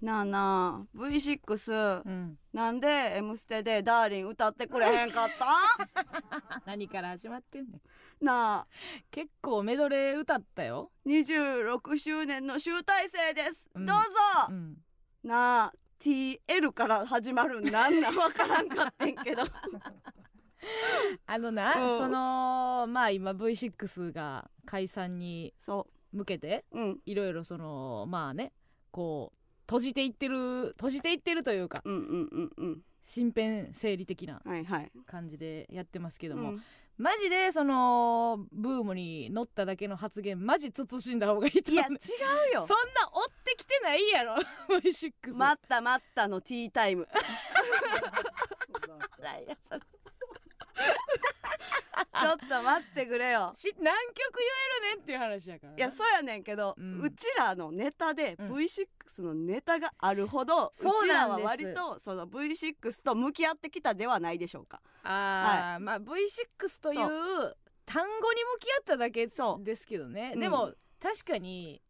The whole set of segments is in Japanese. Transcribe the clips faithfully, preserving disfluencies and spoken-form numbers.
なあなあ ブイシックス、うん、なんで M ステでダーリン歌ってくれへんかった何から始まってんねんなあ。結構メドレー歌ったよ。にじゅうろくしゅうねんの集大成です、うん、どうぞ、うん、なあ ティーエル から始まるんなんなんわからんかってんけどあのな、うん、そのまあ今 ブイシックス が解散に向けていろいろそのまあねこう閉じていってる閉じていってるというか、うんうんうんうん、身辺整理的な感じでやってますけども、はいはい、マジでそのブームに乗っただけの発言マジ慎んだ方がいいと思う。いや違うよ、そんな追ってきてないやろブイシックス。 待った待ったのティータイムちょっと待ってくれよ、し何曲言えるねんっていう話やから、ね、いやそうやねんけど、うん、うちらのネタで ブイシックス のネタがあるほど、うん、うちらは割とその ブイシックス と向き合ってきたではないでしょうか。あ、はい、まあ ブイシックス という単語に向き合っただけですけどね、うん、でも確かに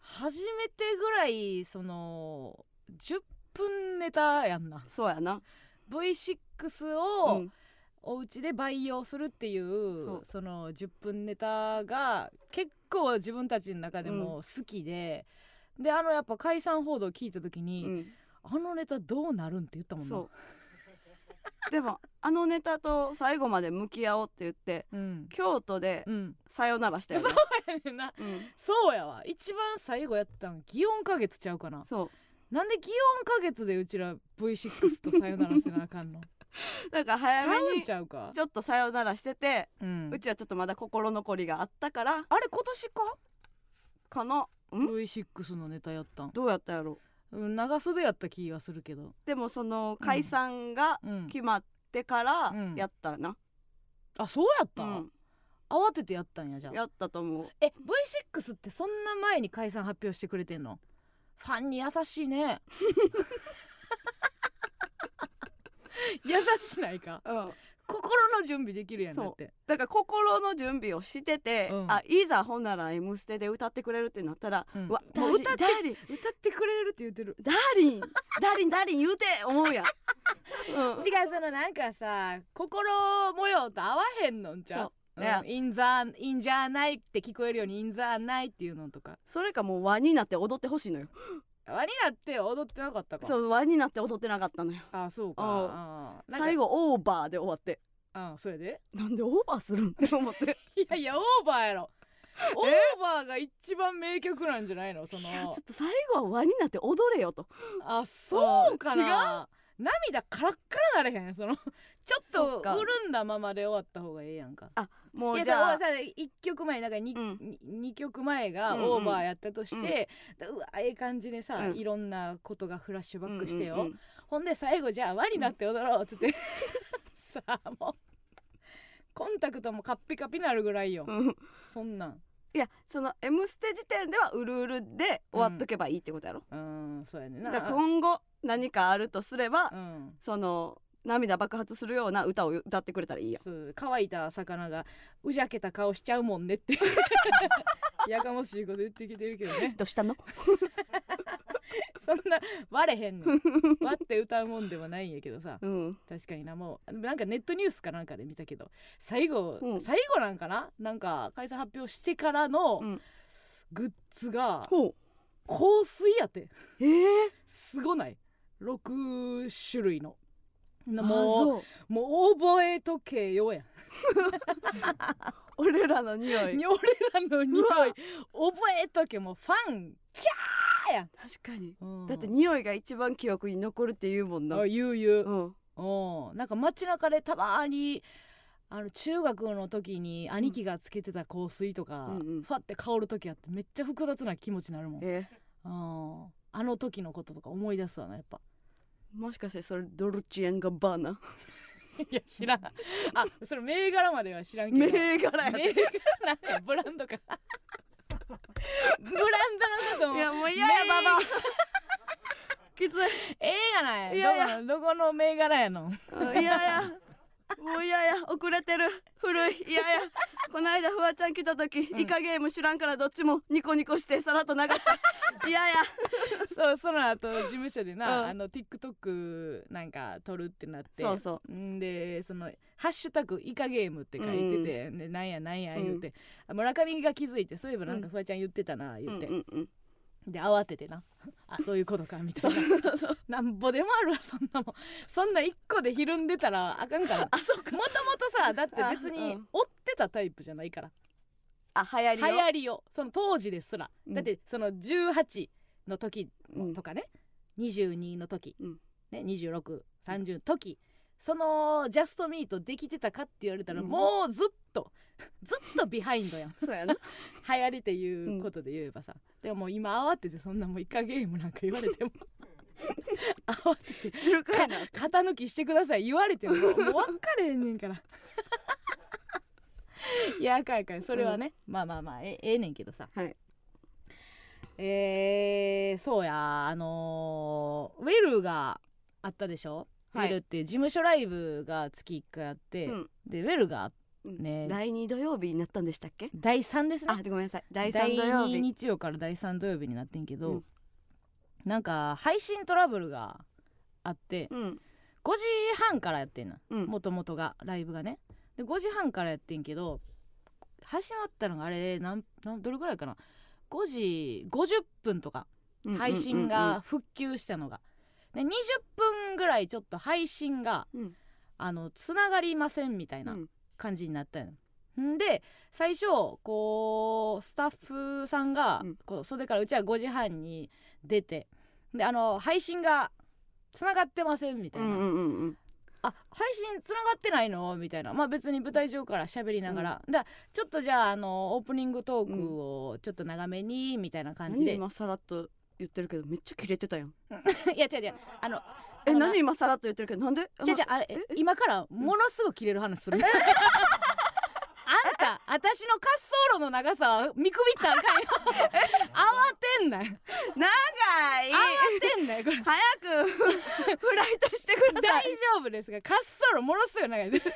初めてぐらいそのじゅっぷんネタやんな。そうやな。 ブイシックス を、うん、お家で培養するってい う, そ, うそのじゅっぷんネタが結構自分たちの中でも好きで、うん、であのやっぱ解散報道聞いた時に、うん、あのネタどうなるんって言ったもんな。そうでもあのネタと最後まで向き合おうって言って、うん、京都でさよならしたよね、うん、そうやねんな、うん、そうやわ。一番最後やったの祇園花月ちゃうかな。そうなんで祇園花月でうちら ブイシックス とさよならせなあかんのだから早めにちょっとさよならしてて、 う, ん、うちはちょっとまだ心残りがあったから、あれ今年かかな ブイシックス のネタやったん。どうやったやろ、うん、長袖やった気はするけど、でもその解散が決まってからやったな、うんうん、あそうやった、うん、慌ててやったんや。じゃあやったと思う。え ブイシックス ってそんな前に解散発表してくれてんの。ファンに優しいね優しないか、うん、心の準備できるやん。だってそうだから心の準備をしてて、うん、あいざほんなら M ステで歌ってくれるってなったら、うん、うわもう歌って歌ってくれるって言ってるダーリンダーリンダーリン言うて思うやん、うん、違うそのなんかさ心模様と合わへんのんちゃう、うん、インザーインじゃないって聞こえるようにインザーないっていうのとか、それかもう輪になって踊ってほしいのよ。輪になって踊ってなかったか。そう輪になって踊ってなかったのよ。ああそうか。ああ最後オーバーで終わって。ああそれでなんでオーバーするんって思っていやいやオーバーやろオーバーが一番名曲なんじゃないの。そのいやちょっと最後は輪になって踊れよと。あそうかな。違う涙からっからなれへん。そのちょっと潤んだままで終わった方がええやんか。あもうじゃあいっきょくまえなんか に,、うん、にきょくまえがオーバーやったとして、うんうん、うわええ感じでさ、うん、いろんなことがフラッシュバックしてよ、うんうんうん、ほんで最後じゃあ輪になって踊ろうっつって、うん、さあもうコンタクトもカッピカピなるぐらいよ、うん、そんなんいやその M ステ時点ではうるうるで終わっとけばいいってことやろ、うん、うんそうやねんな。だから今後何かあるとすれば、うん、その涙爆発するような歌を歌ってくれたらいいや。乾いた魚がうじゃけた顔しちゃうもんねってやかもしいこと言ってきてるけどね。どうしたのそんな割れへんの割って歌うもんではないんやけどさ、うん、確かにな。もうなんかネットニュースかなんかで見たけど最後、うん、最後なんかななんか解散発表してからのグッズが香水やって、うん、えー、すごないろくしゅるいのも う, もう覚えとけよやん俺らの匂い俺らの匂い覚えとけ。もうファンキャーやん。確かに、うん、だって匂いが一番記憶に残るって言うもんな。あ言う言う、うんうん、なんか街中でたまにあの中学の時に兄貴がつけてた香水とか、うん、ファって香る時あってめっちゃ複雑な気持ちになるもん、えーうん、あの時のこととか思い出すわなやっぱ。もしかしてそれドルチェンガバーナいや知らん。あそれ銘柄までは知らんけど銘柄や銘柄なんかブランドかブランドのこともいやもう嫌やババきつい。ええやないいやいや ど, どこの銘柄やのいやいやもういやいや遅れてる古いいやいやこないだフワちゃん来た時、うん、イカゲーム知らんからどっちもニコニコしてさらっと流したいやいやそうその後事務所でな、うん、あの TikTok なんか撮るってなって、そうそうんでそのハッシュタグイカゲームって書いてて、うん、でなんやなんや言って、うん、村上が気づいて、そういえばなんかフワちゃん言ってたな言って、うんうんうんうん、で慌ててなあそういうことかみたいななんぼでもあるわそんなもん、そんな一個でひるんでたらあかんから。あそうか、もともとさだって別に追ってたタイプじゃないから、あ流行りを流行りをその当時ですら、うん、だってそのじゅうはちの時とかね、うん、にじゅうにの時、うんね、にじゅうろく、さんじゅうの時、そのジャストミートできてたかって言われたら、うん、もうずっとずっとビハインドやんそうやな流行りっていうことで言えばさ、うん、でももう今慌ててそんなもうイカゲームなんか言われても慌てて肩抜きしてください言われてももう分かれへんねんからいやあかんあかん、それはね、うん、まあまあまあええねんけどさ、はい、えー、そうやあのー、ウェルがあったでしょ、はい、ウェルって事務所ライブが月いっかいあって、うん、でウェルがねだいに土曜日になったんでしたっけ、だいさんですね、あごめんなさいだいさん土曜日、だいに日曜からだいさん土曜日になってんけど、うん、なんか配信トラブルがあって、うん、ごじはんからやってんのもともとがライブがね、でごじはんからやってんけど始まったのがあれなんなんどれぐらいかな、ごじごじゅっぷんとか配信が復旧したのが、うんうんうん、でにじゅっぷんぐらいちょっと配信が、うん、あのつながりませんみたいな感じになったの、うん、で最初こうスタッフさんが、うん、こう袖からうちはごじはんに出て、であの配信がつながってませんみたいな、うんうんうん、あ配信つながってないのみたいな、まあ別に舞台上から喋りながら、うん、だちょっとじゃあ、あのオープニングトークをちょっと長めに、うん、みたいな感じで、何今さらっと言ってるけどめっちゃキレてたやんいや違う違う、あのえ何今さらっと言ってるけどなんで違う違う、あれえ今からものすごくキレる話するあんた私の滑走路の長さは見くびったらあかんよ慌てんなよ長い慌てんなよこれ早くフライトしてください大丈夫ですが滑走路ものすごい長いです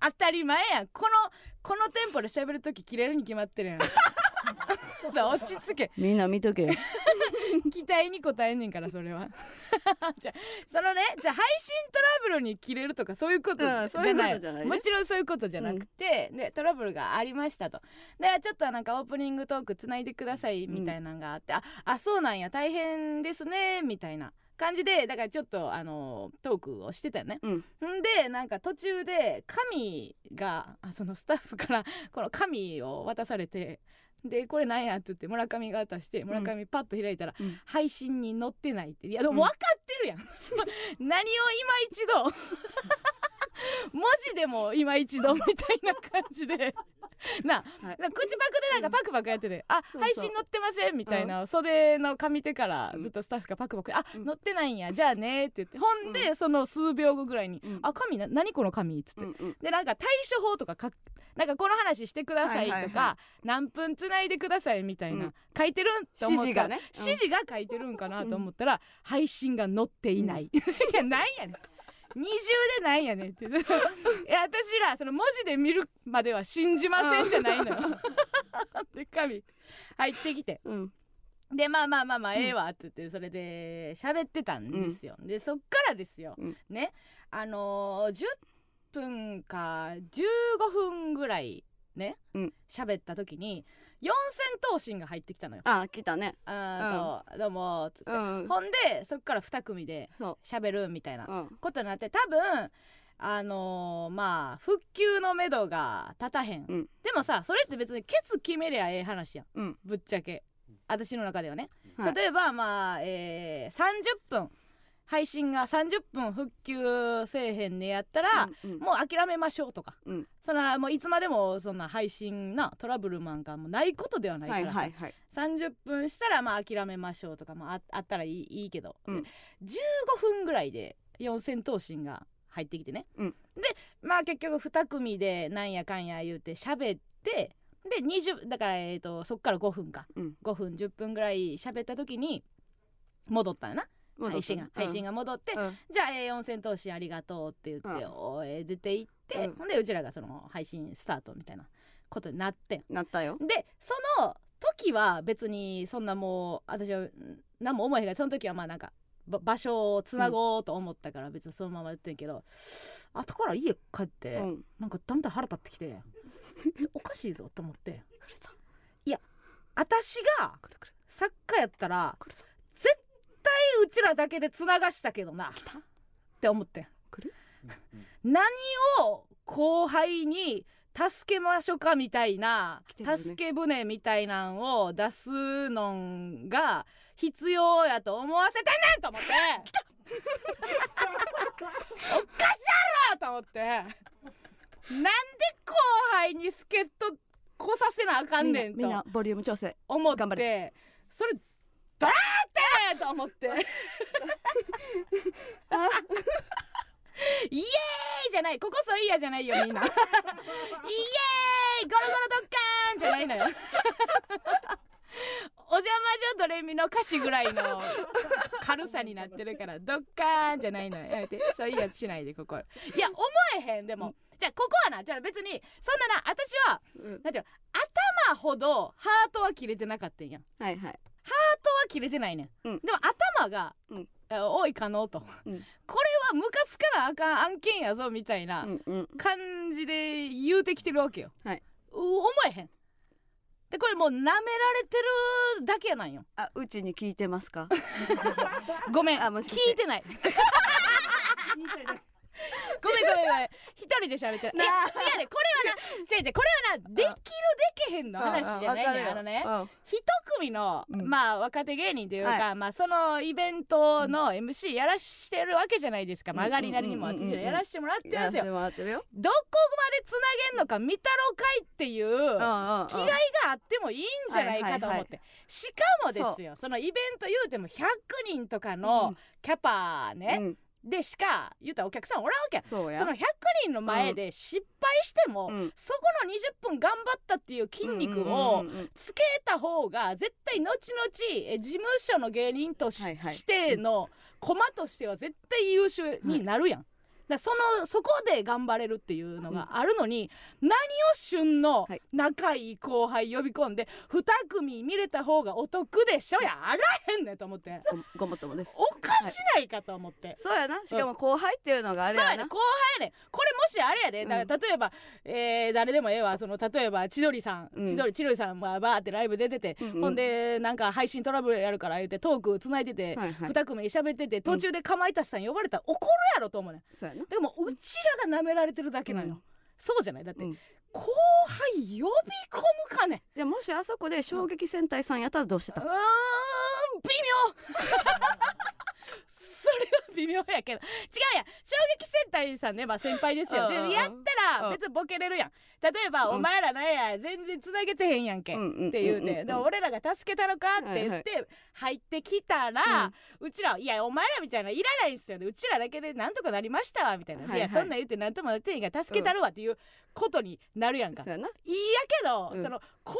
当たり前やん、このこのテンポで喋るとき切れるに決まってるやん落ち着けみんな見とけ期待に応えんねんからそれはじゃそのね、じゃ配信トラブルに切れるとかそういうことじゃない、もちろんそういうことじゃなくて、うん、でトラブルがありましたと、でちょっとなんかオープニングトークつないでくださいみたいなのがあって、うん、あ, あそうなんや大変ですねみたいな感じで、だからちょっとあのトークをしてたよね、うん、でなんか途中で紙がそのスタッフからこの紙を渡されて、でこれなんやって言って村上が渡して、村上パッと開いたら、うん、配信に載ってないって、いやでも分かってるやん、うん、何を今一度文字でも今一度みたいな感じでな、はい、なんか口パクでなんかパクパクやってて、うん、あ配信載ってませんみたいな、うん、袖の上手からずっとスタッフがパクパク、うん、あ載ってないんやじゃあねって言って、ほんで、うん、その数秒後ぐらいに、うん、あ紙な何この紙っつって、うんうん、でなんか対処法とか書く、なんかこの話してくださいとか、はいはいはい、何分つないでくださいみたいな、うん、書いてるんと思った指示がね、うん、指示が書いてるんかなと思ったら、うん、配信が載っていない、うん、いやなんやねん二重でなんやねんっていや私らその文字で見るまでは信じませんじゃないのよ、うん、で紙入ってきて、うん、でまあまあまあまあええわって言ってそれで喋ってたんですよ、うん、でそっからですよ、うん、ねあのー、じゅっぷんかじゅうごふんぐらいね喋、うん、った時に四千頭身が入ってきたのよ。あ来たね。あー、うん、どうもつって、うん、ほんでそっから二組で喋るみたいなことになって、多分あのー、まあ復旧のめどが立たへん、うん、でもさそれって別にケツ決めりゃええ話やん、うん、ぶっちゃけ私の中ではね、はい、例えばまあ、えー、さんじゅっぷん配信がさんじゅっぷん復旧せえへんねやったら、うんうん、もう諦めましょうとか、うん、そんなもういつまでもそんな配信なトラブルマンがもうないことではないから、はいはいはい、さんじゅっぷんしたらまあ諦めましょうとかも あ, あったらい い, いいけど、うん、じゅうごふんぐらいでよんせん頭身が入ってきてね、うん、でまあ結局に組でなんやかんや言うて喋って、でにじゅうだからえっとそっからごふんか、うん、ごふんじゅっぷんぐらい喋った時に戻ったんな配信が、配信が戻って、うん、じゃあ、えー、よんせん投資ありがとうって言って、うん、おえー、出て行って、うん、でうちらがその配信スタートみたいなことになってなったよ。でその時時は別にそんなもう私は何も思えへんから、その時はまあなんか場所をつなごうと思ったから別にそのままやってんけど、うん、後から家帰って、うん、なんかだんだん腹立ってきておかしいぞと思っていや私がサッカーやったら絶対うちらだけでつながしたけどなって思って何を後輩に助けましょかみたいな、ね、助け舟みたいなんを出すのんが必要やと思わせてんねんと思っておかしいやろと思ってなんで後輩に助っ人来させなあかんねんとみんな、みんなボリューム調整思ってそれドラーってと思ってイエーイじゃない、ここそういやじゃないよみんなイエーイゴロゴロドッカーンじゃないのよお邪魔女ドレミの歌詞ぐらいの軽さになってるからドッカーンじゃないのよ、やめて、そういやしないでここ。いや思えへんでも、うん、じゃあここはな、じゃあ別にそんなな私は、うん、なんていう頭ほどハートは切れてなかったんや、はいはい、ハートは切れてないね、うん、でも頭が、うん多い可能と、うん、これはムカつかなあかん案件やぞみたいな感じで言うてきてるわけよ、はい、思えへんでこれもう舐められてるだけなんよ。あ、うちに聞いてますかごめんあもしかして聞いてないごめんごめんごめん一人で喋ってるえ、違うねこれはな違うねこれはなできるでけへんの話じゃないねあのね一組の、うん、まあ若手芸人というか、はい、まあそのイベントの エムシー やらしてるわけじゃないですか、うん、曲がりなりにも私らやらしてもらってるんですよ、うんうんうん、やらしてもらってるよどこまでつなげんのか見たろかいっていう気概があってもいいんじゃないかと思って、はいはいはい、しかもですよ そ, そのイベント言うてもひゃくにんとかのキャパね、うんうんでしか言ったらお客さんおらんわけ そ, そのひゃくにんの前で失敗しても、うん、そこのにじゅっぷん頑張ったっていう筋肉をつけた方が絶対後々事務所の芸人と し,、はいはい、しての駒としては絶対優秀になるやん、はい、だそのそこで頑張れるっていうのがあるのに、うん、何を旬の仲いい後輩呼び込んでに組見れた方がお得でしょやあらへんねんと思ってごもっともですおかしないかと思って、はい、そうやなしかも後輩っていうのがあれやな、うん、そうやね後輩やねこれもしあれやでだから例えば、うんえー、誰でもええわその例えば千鳥さん、うん、千鳥千鳥さんはバーってライブ出てて、うん、ほんでなんか配信トラブルやるから言ってトークつないでて、はいはい、に組喋ってて途中でかまいたちさん呼ばれたら怒るやろと思うねんそうやでもうちらが舐められてるだけなの、うん、そうじゃないだって、うん、後輩呼び込むかねでもしあそこで衝撃戦隊さんやったらどうしてたうーん微妙それは微妙やけど違うやん衝撃戦隊さんねまあ先輩ですよでやったら別にボケれるやん例えば、うん、お前らなんや全然つなげてへんやんけ、うん、って言うて、うんうんうん、で俺らが助けたのかって言って入ってきたら、はいはいうちらいやお前らみたいないらないんすよねうちらだけでなんとかなりましたわみたいな、はいはい、いやそんな言ってなんともなってへんが助けたるわっていうことになるやんか、うん、いやけど、うん、その後輩呼び込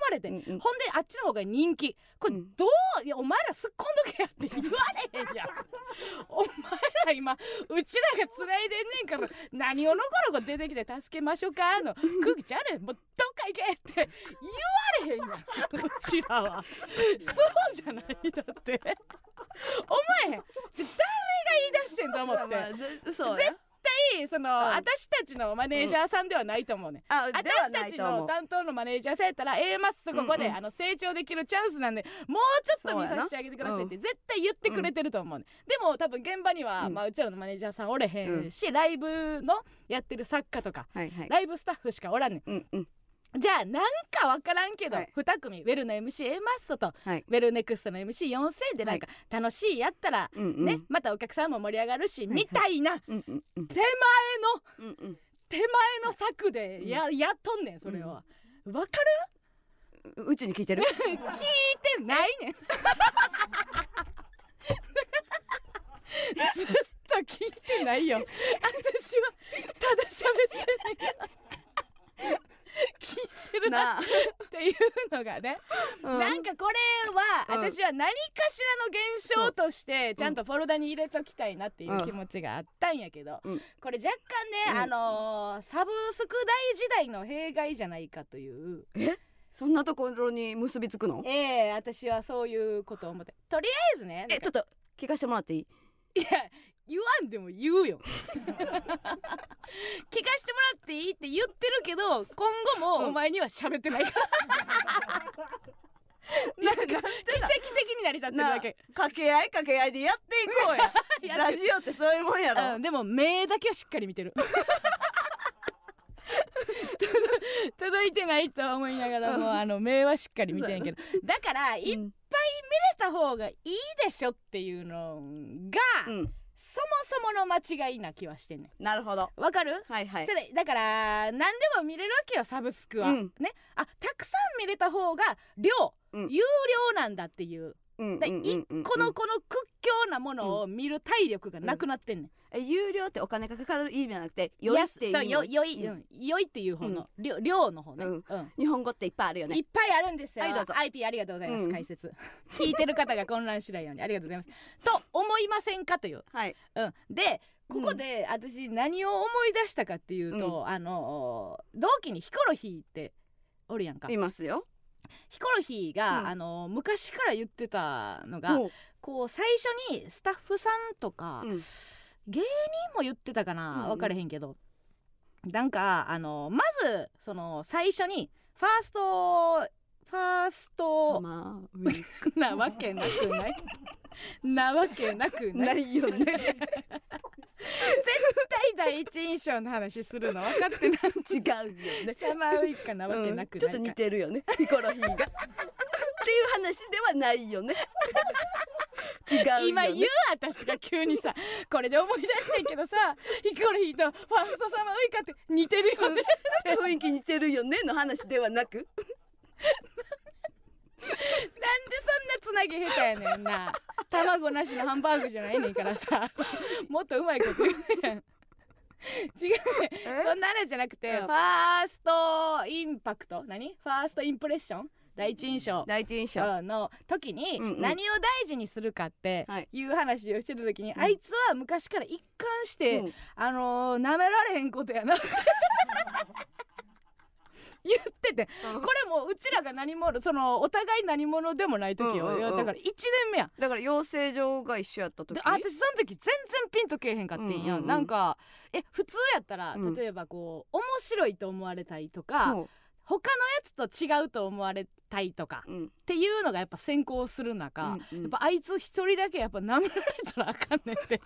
まれて、うんうん、ほんであっちの方が人気これどう、うん、いやお前らすっこんどけやって言われへんやんお前ら今うちらがつないでんねんから何をのこのこ出てきて助けましょうかの空気ちゃうねんもうどっか行けって言われへんやんうちらはそうじゃないだってお前誰が言い出してんと思って、まあ、そう絶対その、うん、私たちのマネージャーさんではないと思うね、うん、あ私たちの担当のマネージャーさんやったら A マッソここで、うんうん、あの成長できるチャンスなんでもうちょっと見させてあげてくださいって絶対言ってくれてると思うね、うん、でも多分現場には、うんまあ、うちらのマネージャーさんおれへんし、うん、ライブのやってる作家とか、はいはい、ライブスタッフしかおらんねん、うんうんじゃあなんかわからんけど、はい、に組ウェルの エムシー A マッソと、はい、ウェルネクストの エムシーよんせん でなんか楽しいやったら、はい、ねまたお客さんも盛り上がるし、はい、みたいな、はい、手前の、うんうん、手前の策で や,、うん、やっとんねんそれは、うん、わかる？うちに聞いてる？聞いてないねんずっと聞いてないよ私はただ喋ってないから聞いてるなっていうのがねな, 、うん、なんかこれは私は何かしらの現象としてちゃんとフォルダに入れときたいなっていう気持ちがあったんやけど、うん、これ若干ね、うん、あのー、サブスク大時代の弊害じゃないかというえそんなところに結びつくの？ええー、私はそういうことを思って、とりあえずね、えちょっと聞かせてもらっていい？いや言わんでも言うよ聞かしてもらっていいって言ってるけど、今後もお前には喋ってないから、うん、なんか奇跡的に成り立ってるだけ。掛け合い掛け合いでやっていこうやラジオってそういうもんやろ、うん、でも目だけはしっかり見てる届いてないと思いながらもあの目はしっかり見てんやけど、だからいっぱい見れた方がいいでしょっていうのが、うん、そもそもの間違いな気はしてんねん。なるほど、わかる？はいはい。それだから何でも見れるわけよサブスクは、うん、ね、あたくさん見れた方が量、うん、有料なんだっていう、うん、だからいっこのこの屈強なものを見る体力がなくなってんねん、うんうん、有料ってお金がかかる意味じゃなくて、良いっていう方、良い、うん、良いっていう方の、うん、量の方ね、うんうん、日本語っていっぱいあるよね。いっぱいあるんですよ、はい、どうぞ。 アイピー ありがとうございます、うん、解説聞いてる方が混乱しないようにありがとうございますと思いませんかという、はい、うん、でここで私何を思い出したかっていうと、うん、あの同期にヒコロヒーっておるやんか。いますよヒコロヒーが、うん、あの昔から言ってたのが、こう最初にスタッフさんとか、うん、芸人も言ってたかな、うん、分かれへんけど、なんかあのまずその最初にファーストファーストなわけなくないなわけなくないないよね絶対第一印象の話するの分かってない。違うよね、サマーウイークかなわけなくないか、うん、ちょっと似てるよねヒコロヒーがっていう話ではないよね違うよね、今言う私が急にさこれで思い出してんけどさヒコロヒーとファーストサマーウイカって似てるよねって雰囲気似てるよねの話ではなくなんでそんなつなぎ下手やねんな卵なしのハンバーグじゃないねんからさもっとうまいこと言うねん違うね、そんな話じゃなくて、ファーストインパクト、何？ファーストインプレッション、第一印象第一印象の時に何を大事にするかっていう話をしてた時に、うん、あいつは昔から一貫して、うん、あのー、舐められへんことやなって言ってて、うん、これもうちらが何者、そのお互い何者でもない時よ、うんうんうん、だからいちねんめや、だから養成所が一緒やった時、私その時全然ピンとけえへんかってんや、うんうんうん、なんかえ普通やったら、うん、例えばこう面白いと思われたいとか、うん、他のやつと違うと思われてたいとか、うん、っていうのがやっぱ先行する中、うんうん、やっぱあいつ一人だけやっぱ舐められたらあかんねんって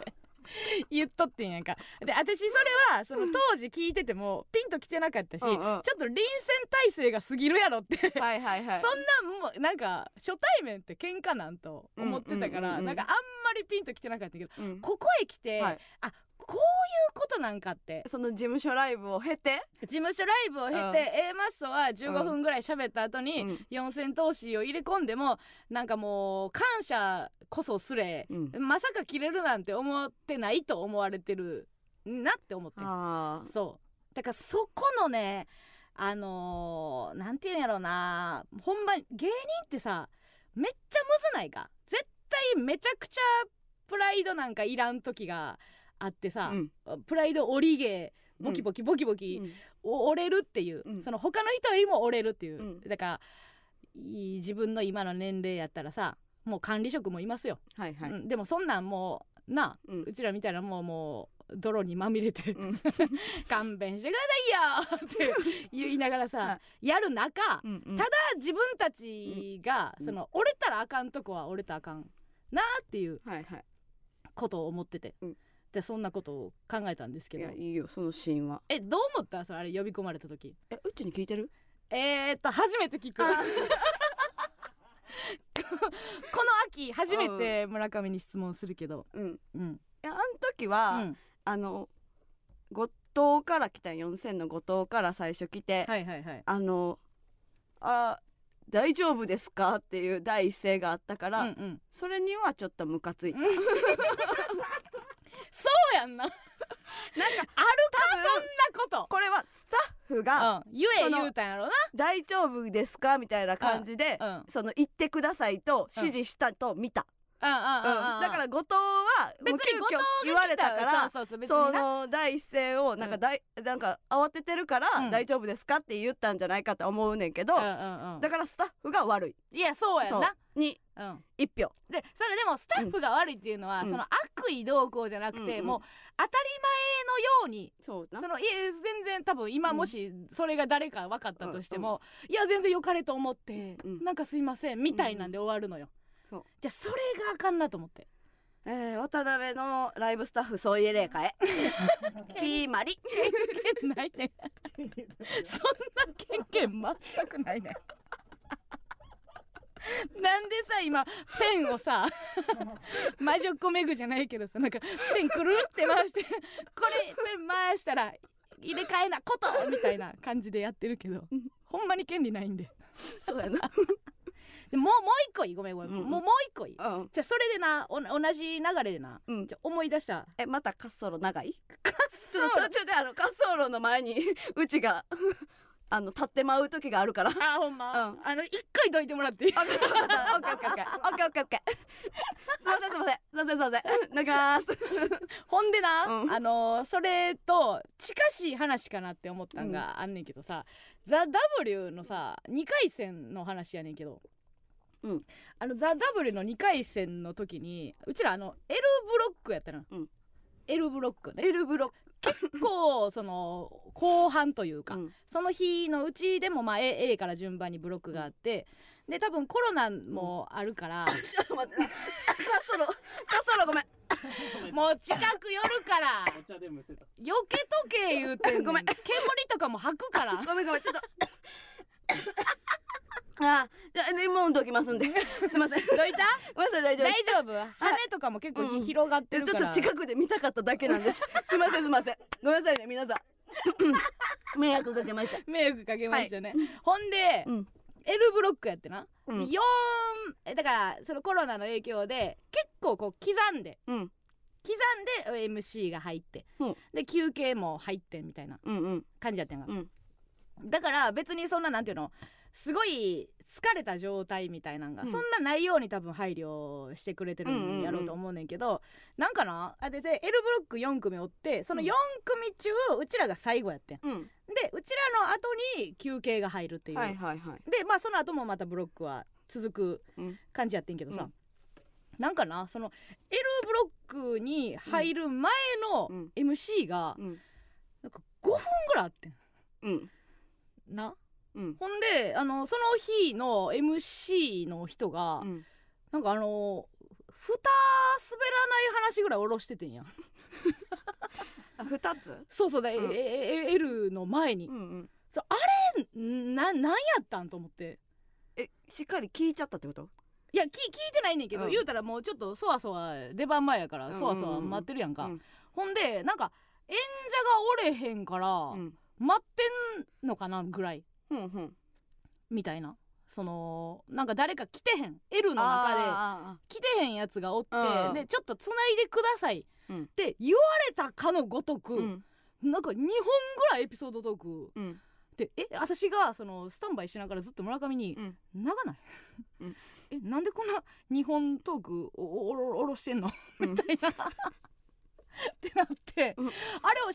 言っとってんやんか。で私それはその当時聞いててもピンときてなかったし、うんうん、ちょっと臨戦態勢が過ぎるやろってはいはい、はい、そんなもうなんか初対面って喧嘩なんと思ってたから、うんうんうんうん、なんかあんまりピンときてなかったけど、うん、ここへ来て、はい、あこういうことなんかって、その事務所ライブを経て事務所ライブを経て A マッソはじゅうごふんぐらい喋った後に、うん、よんせん投資を入れ込んでもなんかもう感謝こそすれ、うん、まさか切れるなんて思ってないと思われてるなって思ってる。あそうだからそこのね、あのー、なんていうんやろうな、ほんま芸人ってさめっちゃむずないか、絶対めちゃくちゃプライドなんかいらん時があってさ、うん、プライド折り芸ボキボキボキボキ、うん、折れるっていう、うん、その他の人よりも折れるっていう、うん、だから自分の今の年齢やったらさもう管理職もいますよ、はいはい、うん、でもそんなんもうな、うん、うちらみたいなもうもう泥にまみれて、うん、勘弁してくださいよって言いながらさやる中、うんうん、ただ自分たちが、うん、その折れたらあかんとこは折れたらあかんなっていうことを思ってて、はいはい、うん、でそんなことを考えたんですけど、いやいいよそのシーンは。えどう思ったそれ、あれ呼び込まれた時、えうちに聞いてる？えーっと初めて聞くこの秋初めて村上に質問するけど、うんうん、いやあの時は、うん、あの後藤から来たよんせんの後藤から最初来て、はいはいはい、あのあ大丈夫ですかっていう第一声があったから、うんうん、それにはちょっとムカついた、うんそうやんななんかあるかそんなこと、これはスタッフが、うん、ゆえ言うたんやろな、大丈夫ですかみたいな感じで、うん、その言ってくださいと指示したと見た、だから後藤はもう急遽言われたからその第一声をなんか大、うん、なんか慌ててるから大丈夫ですかって言ったんじゃないかって思うねんけど、だからスタッフが悪い。いやそうやんなに、うん、一票で、それでもスタッフが悪いっていうのは、うん、その悪意どうこうじゃなくて、うんうん、もう当たり前のようにそうなそのいや全然多分今もしそれが誰か分かったとしても、うんうん、いや全然良かれと思って、うん、なんかすいませんみたいなんで終わるのよ、うんうん、じゃあそれがあかんなと思って、えー、渡辺のライブスタッフそういう例かえ決まりけんないねそんな経験全くないねなんでさ今ペンをさ魔女っ子メグじゃないけどさなんかペンくるって回してこれペン回したら入れ替えなことみたいな感じでやってるけどほんまに権利ないんでそうやなでもうもう一個いいごめんごめん、うん、もうもう一個いい、うん、じゃあそれでなお同じ流れでな、うん、じゃ思い出したえまた滑走路長いちょっと途中であの滑走路の前にうちがあの立ってまう時があるから。あ、ほんま。うん、あの一回どいてもらっていい。オッケーオッケーオッケーオッケーオッケーオッケーオッケー。すみませんすみませんすみませんすみません。泣きます。ほんでな、うん、あのそれと近しい話かなって思ったんがあんねんけどさ、うん、ザ・ W のさにかい戦の話やねんけど。うん。あのザ・ W のにかい戦の時にうちらあの L ブロックやったな。うん。L ブロックね。L ブロック。結構その後半というか、うん、その日のうちでもまあ A, A から順番にブロックがあってで多分コロナもあるから、うん、ちょっと待って滑走路滑走路ごめんもう近く寄るからお茶でむせた避けとけ言うてんねんごめん煙とかも吐くからごめんごめんちょっとああじゃあ、ね、もうどきますんですいませんどいたごめんなさい大丈夫大丈夫羽とかも結構、はいうん、広がってるからちょっと近くで見たかっただけなんですすいませんすいませんごめんなさいね皆さん迷惑かけました迷惑かけましたね、はい、ほんで、うん、L ブロックやってな、うん、よんだからそのコロナの影響で結構こう刻んで、うん、刻んで エムシー が入って、うん、で休憩も入ってみたいな感じやってんから、うんうん、だから別にそんななんていうのすごい疲れた状態みたいなんが、うん、そんなないように多分配慮してくれてるんやろうと思うねんけど、うんうんうん、なんかなあでで L ブロックよん組おってそのよん組中、うん、うちらが最後やってん、うん、でうちらの後に休憩が入るっていう、はいはいはい、でまあその後もまたブロックは続く感じやってんけどさ、うん、なんかなその L ブロックに入る前の エムシー が、うんうん、なんかごふんぐらいあってん、うん、なうん、ほんであのその日の エムシー の人が、うん、なんかあの蓋滑らない話ぐらい下ろしててんやんあふたつそうそうだ、うん、L の前に、うんうん、そうあれ な, なんやったんと思ってえしっかり聞いちゃったってこといや 聞, 聞いてないねんけど、うん、言うたらもうちょっとそわそわ出番前やからそわそわ待ってるやんか、うんうんうん、ほんでなんか演者がおれへんから、うん、待ってんのかなぐらいうんうん、みたいなそのなんか誰か来てへん L の中で来てへんやつがおってでちょっとつないでください、うん、って言われたかのごとく、うん、なんかにほんぐらいエピソードトーク、うん、でえ私がそのスタンバイしながらずっと村上に、うん、長ないえなんでこんなにほんトークおおろおろしてんのみたいな、うんってなって、うん、あれを真相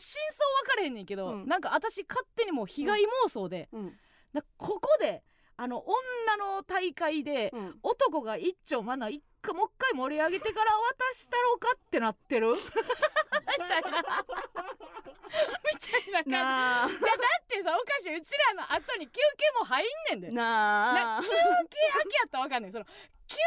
分かれへんねんけど、うん、なんか私勝手にもう被害妄想で、うんうんだここであの女の大会で、うん、男が一丁まだ一回もう一回盛り上げてから渡したろうかってなってるみたいなみたいな感じじゃだってさおかしいうちらの後に休憩も入んねんでなな休憩明けやったら分かんないその休憩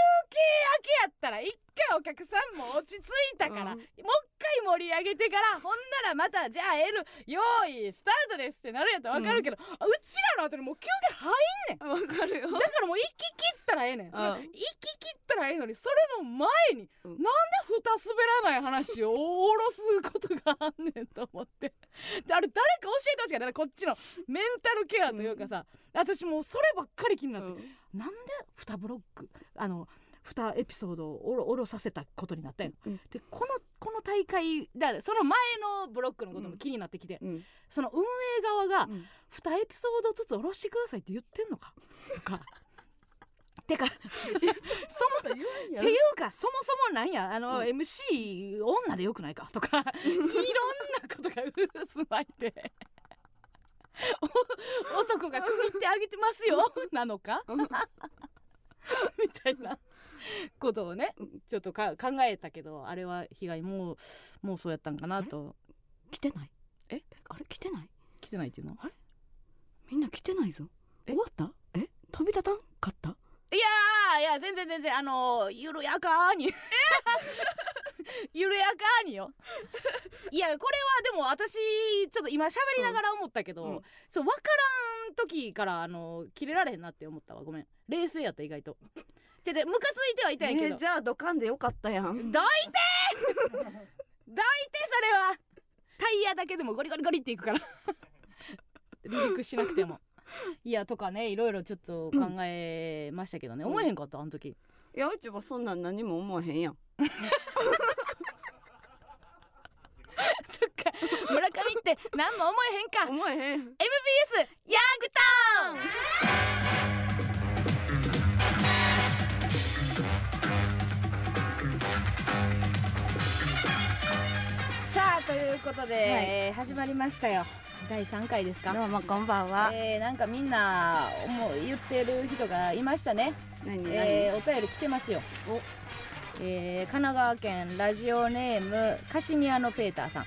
明けやったら一回お客さんも落ち着いたから、うん、もう一回盛り上げてからほんならまたじゃあ L 用意スタートですってなるやったら分かるけど、うん、うちらの後にもう休憩入んねん分かるよだからもう息切ったらええねん、うん、息切ったらええのにそれの前に、うん、なんで蓋滑らない話をおろすことがあんねんと思ってであれ誰か教えてほしいからこっちのメンタルケアというかさ、うん、私もうそればっかり気になって、うんなんでにブロックあのにエピソードをお ろ, おろさせたことになったよ、うん、でこ の, この大会だその前のブロックのことも気になってきて、うん、その運営側がにエピソードずつおろしてくださいって言ってんのかとかってかそもそもっていうかそもそもなんやあの、うん、エムシー 女でよくないかとかいろんなことが渦巻いて男が区切ってあげてますよなのかみたいなことをねちょっとか考えたけど、あれは被害も う, もうそうやったんかなと。来てないえあれ来てない来てないっていうのあれみんな来てないぞ。終わったえ飛び立たんかった。いやいや全然全然あのー、緩やかに緩やかによいやこれはでも私ちょっと今喋りながら思ったけど、うんうん、そう分からん時からあのー、キレられへんなって思ったわ。ごめん冷静やった意外と。ちょっとムカついてはいたんやけど、えー、じゃあドカンでよかったやん。どいてどいてそれはタイヤだけでもゴリゴリゴリっていくから離陸しなくてもいやとかねいろいろちょっと考えましたけどね、うん、思えへんかったあの時。いやうちはそんなん何も思わへんやんそっか村上って何も思えへんか。思えへん エムビーエス ヤングタウンさあということで、はいえー、始まりましたよだいさんかいですか。どうもこんばんは、えー、なんかみんなもう言ってる人がいましたね。何何、えー、お便り来てますよ。お、えー、神奈川県ラジオネームカシミヤのペーターさん。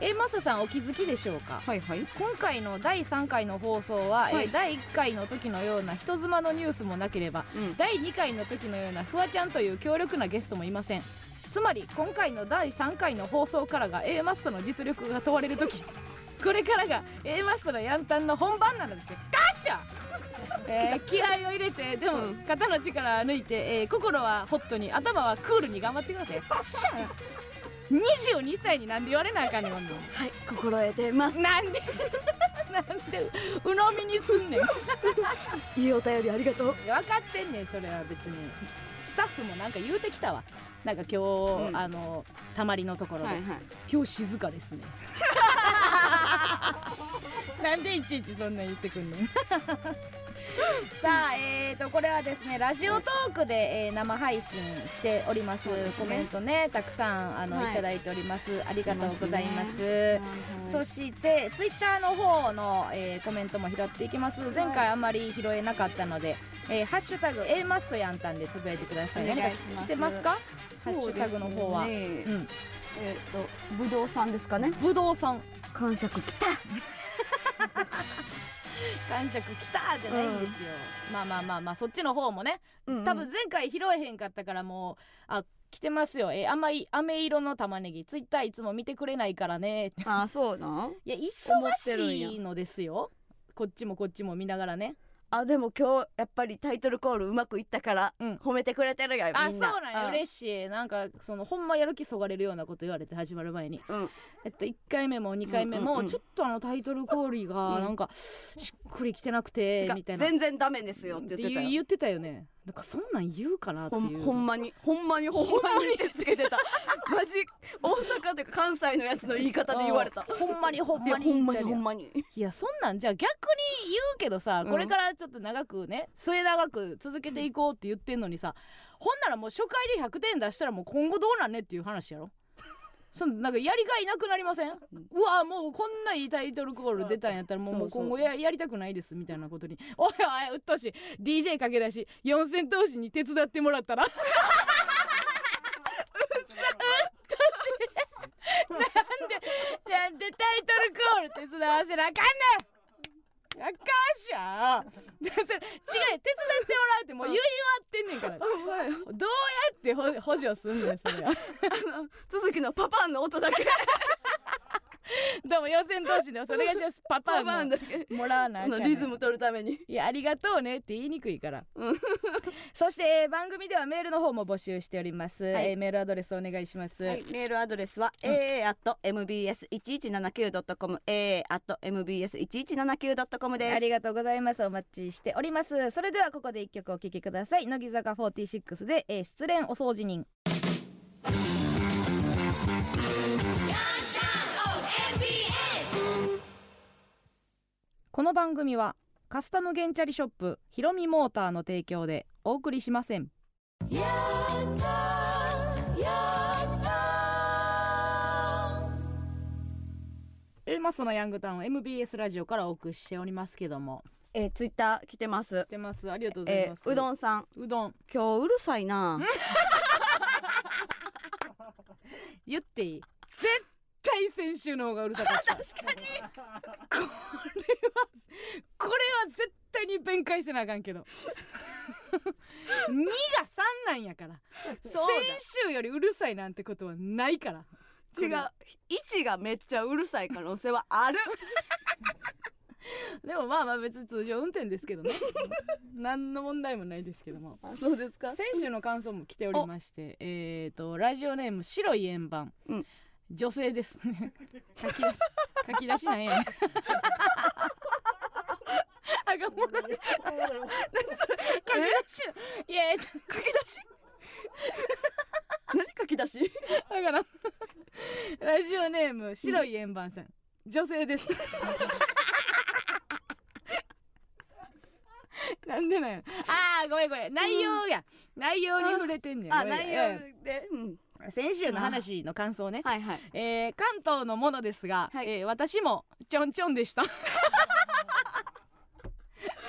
えー、マサさんお気づきでしょうか。はいはい。今回のだいさんかいの放送は、はいえー、だいいっかいの時のような人妻のニュースもなければ、うん、だいにかいの時のようなフワちゃんという強力なゲストもいません。つまり今回のだいさんかいの放送からが A マッソの実力が問われる時これからが A マストのヤンタンの本番なのですよ。ガッシャ、えー、気合を入れてでも肩の力抜いて、えー、心はホットに頭はクールに頑張ってください。ガッシャにじゅうにさいになんで言われなあかんねん。はい心得てます。なんでなんで鵜呑みにすんねんいいお便りありがとう。分かってんねんそれは。別にスタッフもなんか言うてきたわ。なんか今日、うん、あのたまりのところで、はいはい、今日静かですねなんでいちいちそんな言ってくんのさあ、えーとこれはですねラジオトークで、えー、生配信しております。コメントねたくさんあの、はい、いただいております。ありがとうございます、ね、そしてツイッターの方の、えー、コメントも拾っていきます。前回あんまり拾えなかったので、えー、ハッシュタグ A マッソやんたんでつぶやいてください。何か来てますか。ハッシュタグの方は、ねうん、えーとぶどうさんですかね。ぶどうさん感触きた感触きたじゃないんですよ、うん、まあまあまあまあそっちの方もね、うんうん、多分前回拾えへんかったからもうあ来てますよ。えー、甘い飴色の玉ねぎツイッターいつも見てくれないからねあそうなんいや忙しいのですよ。こっちもこっちも見ながらね。あでも今日やっぱりタイトルコールうまくいったから、うん、褒めてくれてるよみんな。あそうなんや、うん、嬉しい。なんかそのほんまやる気そがれるようなこと言われて始まる前に、うん、えっといっかいめもにかいめも、うんうんうん、ちょっとあのタイトルコールがなんかしっくりきてなくて、うん、みたいな全然ダメですよって言ってたよ言ってたよね。なんかそんなん言うかなっていう ほ, ほんまにほんまにほんまにつけてたマジ大阪というか関西のやつの言い方で言われたほんまにほんまにほんまにほんまにいやそんなんじゃあ逆に言うけどさ、うん、これからちょっと長くね末長く続けていこうって言ってんのにさ、うん、ほんならもう初回でひゃくてん出したらもう今後どうなんねっていう話やろそのなんかやりがいなくなりません、うん、うわもうこんないいタイトルコール出たんやったらも う, もう今後 や, やりたくないですみたいなことにおいおいうっとうし ディージェー かけだし四千頭身に手伝ってもらったらうっとうしなんでなんでタイトルコール手伝わせなあかんねんあかんしゃ違う手伝ってもらうってもう言い終わってんねんからどうやって補助すんねんそれはあの続きのパパンの音だけどうも四千頭身でお願いしますパパンのもらわなきゃ、ね、リズム取るためにいやありがとうねって言いにくいからそして番組ではメールの方も募集しております、はいえー、メールアドレスお願いします、はい、メールアドレスは エーエー アット エムビーエス いちいちななきゅう ドット コム エーエー アット エムビーエス いちいちななきゅう ドット コム です。ありがとうございます。お待ちしております。それではここでいっきょくお聴きください。乃木坂フォーティーシックスで、えー、失恋お掃除人この番組はカスタムゲンチャリショップひろみモーターの提供でお送りしません。やったやったえー、マッソのヤングタウン エムビーエス ラジオからお送りしておりますけども、えー、ツイッター来てます来てます、ありがとうございます、えー、うどんさん、うどん今日うるさいな言っていい、絶対先週の方がうるさかった確かにこれはこれは絶対に弁解せなあかんけどにがさんなんやから先週よりうるさいなんてことはないから、違う、いちがめっちゃうるさい可能性はあるでもまあまあ別に通常運転ですけどね何の問題もないですけども。あ、そうですか。先週の感想も来ておりましてえーとラジオネーム白い円盤、うん、女性ですね書き出し書き出しなんやねあがもろい何それ書き出し、いやいや書き出し何書き出しだからラジオネーム白い円盤さん、うん、女性ですなんでなんや、あーごめんごめん、内容や、うん、内容に触れてんねん、あ、内容で、うん、先週の話の感想ね、はいはい、えー、関東のものですが、はい、えー、私もちょんちょんでした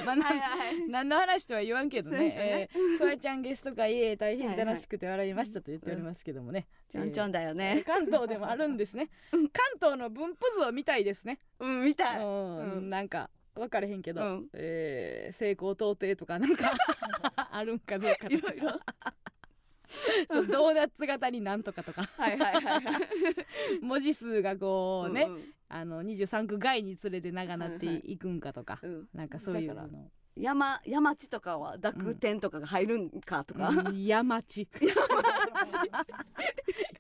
まあ、はいはい、何の話とは言わんけどね、フワちゃんゲスト会、えー、大変楽しくて笑いましたと言っておりますけどもね、ちょんちょんだよね、えー、関東でもあるんですね関東の分布図を見たいですね、うん見たい、うん、なんか分かれへんけど、うん、えー、成功到底とかなんかあるんかどうかいろいろそうドーナツ型になんとかとかはいはいはい、はい、文字数がこうね、うんうん、あのにじゅうさん区外に連れて長なっていくんかとか、はいはい、うん、なんかそういうの山山地とかは濁点とかが入るんかとか、うん、山地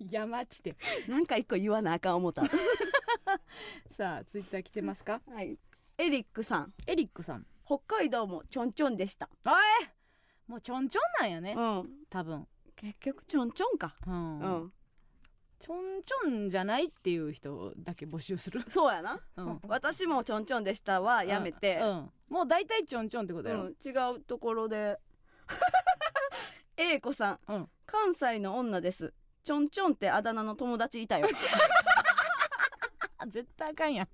山地ってなんか一個言わなあかん思ったさあツイッター来てますか、はい、エリックさん、エリックさん、北海道もちょんちょんでした。あえ、もうちょんちょんなんやね。うん。多分。結局ちょんちょんか。うん。うん、ちょんちょんじゃないっていう人だけ募集する。そうやな。うん、私もちょんちょんでしたはやめて。うんうん、もう大体ちょんちょんってことやろ。うん、違うところで。A 子さん、うん、関西の女です。ちょんちょんってあだ名の友達いたよ。絶対あかんやん。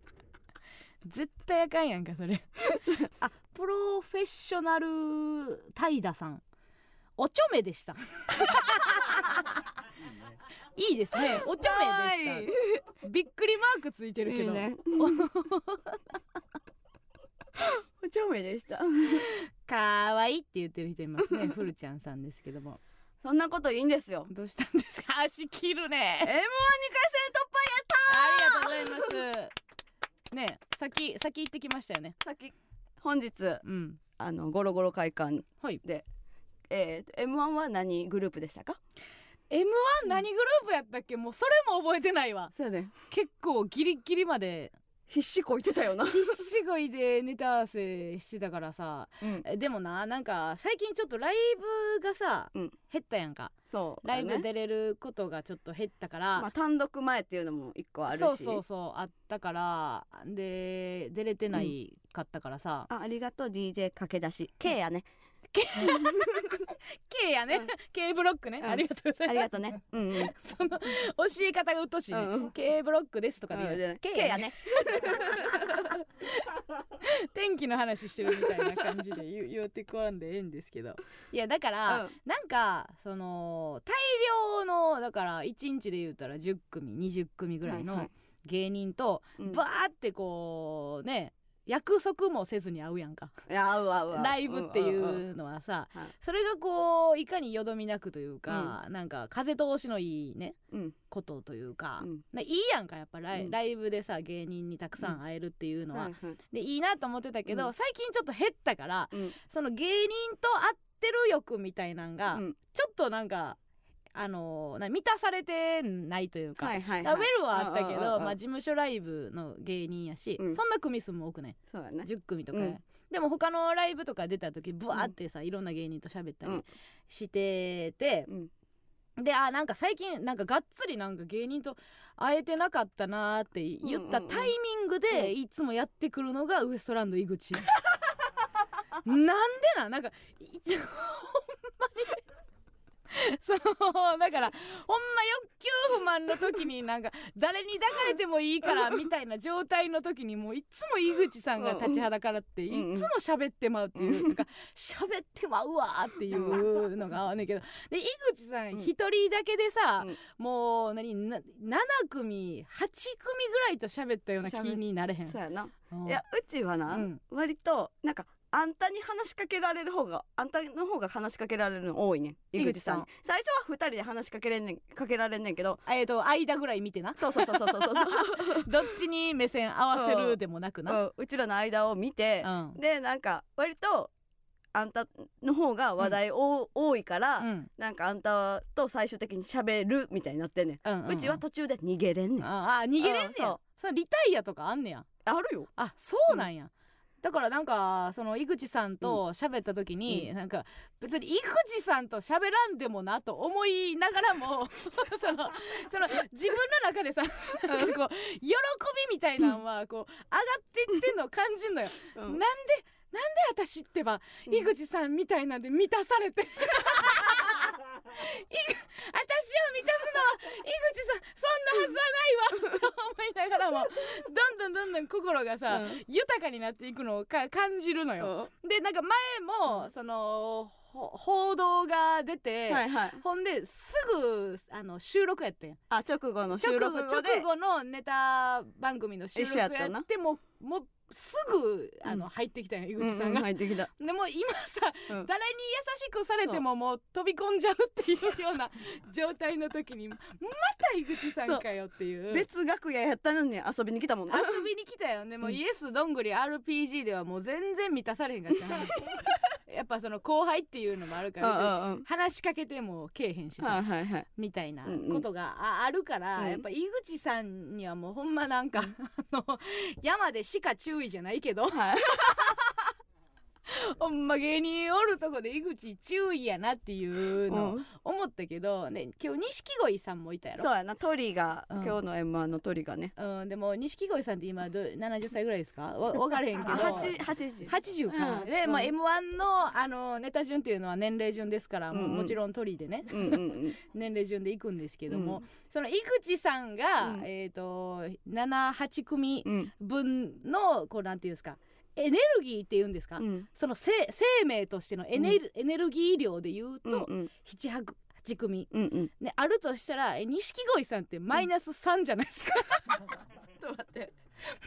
絶対あかんやんかそれあ、プロフェッショナルタイダさん、おちょめでしたいいですね、おちょめでしたびっくりマークついてるけどいい、ね、おちょめでしたかわいいって言ってる人いますねフルちゃんさんですけども、そんなこといいんですよ。どうしたんですか、足切るね。 エムワン にかい戦突破やった、ありがとうございますね、先先行ってきましたよね。先本日、うん、あのゴロゴロ会館で、はい、えー、エムワン は何グループでしたか？ エムワン 何グループやったっけ、もうそれも覚えてないわ。そう、ね、結構ギリギリまで必死こいてたよな必死こいでネタ合わせしてたからさ、うん、でもな、なんか最近ちょっとライブがさ、うん、減ったやんか。そう、ね、ライブ出れることがちょっと減ったから、まあ、単独前っていうのも一個あるし、そうそうそうあったから、で出れてないかったからさ、うん、あ, ありがとう ディージェー 駆け出し K やね、K やね、うん、K ブロックね、うん、ありがとうございます、ありがとうね、うんうん、その教え方がうっとしいね、うんうん、K ブロックですとかで言うじゃない、 K やね天気の話してるみたいな感じで 言, 言ってこらんでええんですけど、いやだから、うん、なんかその大量のだからいちにちで言うたらじゅっ組にじゅっ組ぐらいの芸人と、はいはい、バーってこうね、約束もせずに会うやんか、いや会う会う会う、ライブっていうのはさ、うんうんうん、それがこういかによどみなくというか、うん、なんか風通しのいいね、うん、ことというか、うん、いいやんかやっぱライ、うん、ライブでさ芸人にたくさん会えるっていうのは、うんはいはい、でいいなと思ってたけど、うん、最近ちょっと減ったから、うん、その芸人と会ってる欲みたいなんが、うん、ちょっとなんかあのー、満たされてないというか、はいはいはい、ウェルはあったけど、ああああ、まあ、事務所ライブの芸人やし、うん、そんな組数も多くね、そうだねじゅっ組とか、うん、でも他のライブとか出た時ブワーってさ、うん、いろんな芸人と喋ったりしてて、うん、であなんか最近なんかがっつりなんか芸人と会えてなかったなって言ったタイミングで、うんうんうん、いつもやってくるのがウエストランド井口なんでな、なんかいつそうだからほんま欲求不満の時になんか誰に抱かれてもいいからみたいな状態の時にもういつも井口さんが立ちはだからっていつも喋ってまうっていうか喋ってまうわっていうのがあんねんけど、で井口さん一人だけでさもう何なななくみはちくみぐらいと喋ったような気になれへん。そうやな、うん、いやうちはな、うん、割となんかあんたに話しかけられる方があんたの方が話しかけられるの多いねん井口さんに。最初はふたりで話しかけれんねんかけられんねんけど、えーと間ぐらい見てな。そうそうそうそうそうどっちに目線合わせるでもなくな、うん、うちらの間を見て、うん、でなんか割とあんたの方が話題お、うん、多いから、うん、なんかあんたと最終的に喋るみたいになってんねん、うんうんうん、うちは途中で逃げれんねん。ああ逃げれんねん。そうそれリタイアとかあんねや。あるよ。あそうなんや、うん、だからなんかその井口さんと喋った時に、うん、なんか別に井口さんと喋らんでもなと思いながらもそのその自分の中でさなんかこう喜びみたいなのはこう上がっていってんのを感じんのよ、うん、なんでなんで私ってば井口さんみたいなんで満たされて、うん、私を満たすのは井口さんそんなはずはないわと思いながらもどんどんどんどん心がさ、うん、豊かになっていくのをか感じるのよ、うん、でなんか前もその報道が出て、はいはい、ほんですぐあの収録やってん。あ直後の収録で直後、直後のネタ番組の収録やってももうすぐあの、うん、入ってきたよ井口さんが、うんうん、入ってきた。でも今さ、うん、誰に優しくされてももう飛び込んじゃうっていうような状態の時にまた井口さんかよっていう。別楽屋やったのに遊びに来たもんね。遊びに来たよね。もう、うん、イエスどんぐり アールピージー ではもう全然満たされへんかったやっぱその後輩っていうのもあるから話しかけてもけえへんしさ、はいはい、みたいなことがあるから、うん、やっぱ井口さんにはもうほんまなんかあの山でしか中じゃないけど、はい、ほんま芸人おるとこで井口注意やなっていうの思ったけど、うん、ね、今日錦鯉さんもいたやろ。そうやなトリが、うん、今日の エムワン のトリがね、うん、でも錦鯉さんって今どななじゅっさいぐらいですか分かれへんけどはちじゅう はちじゅうか、うん、で、うん、まあ、エムワン の、 あのネタ順っていうのは年齢順ですから、うんうん、もちろんトリでね、うんうんうん、年齢順でいくんですけども、うん、その井口さんが、うん、えーとななはちくみぶんのこうなんていうんですかエネルギーっていうんですか、うん、その生命としてのエネル、うん、エネルギー量でいうと、うんうん、ななはちくみ、うんうんね、あるとしたら錦鯉さんってマイナスさんじゃないですか、うん、ちょっと待って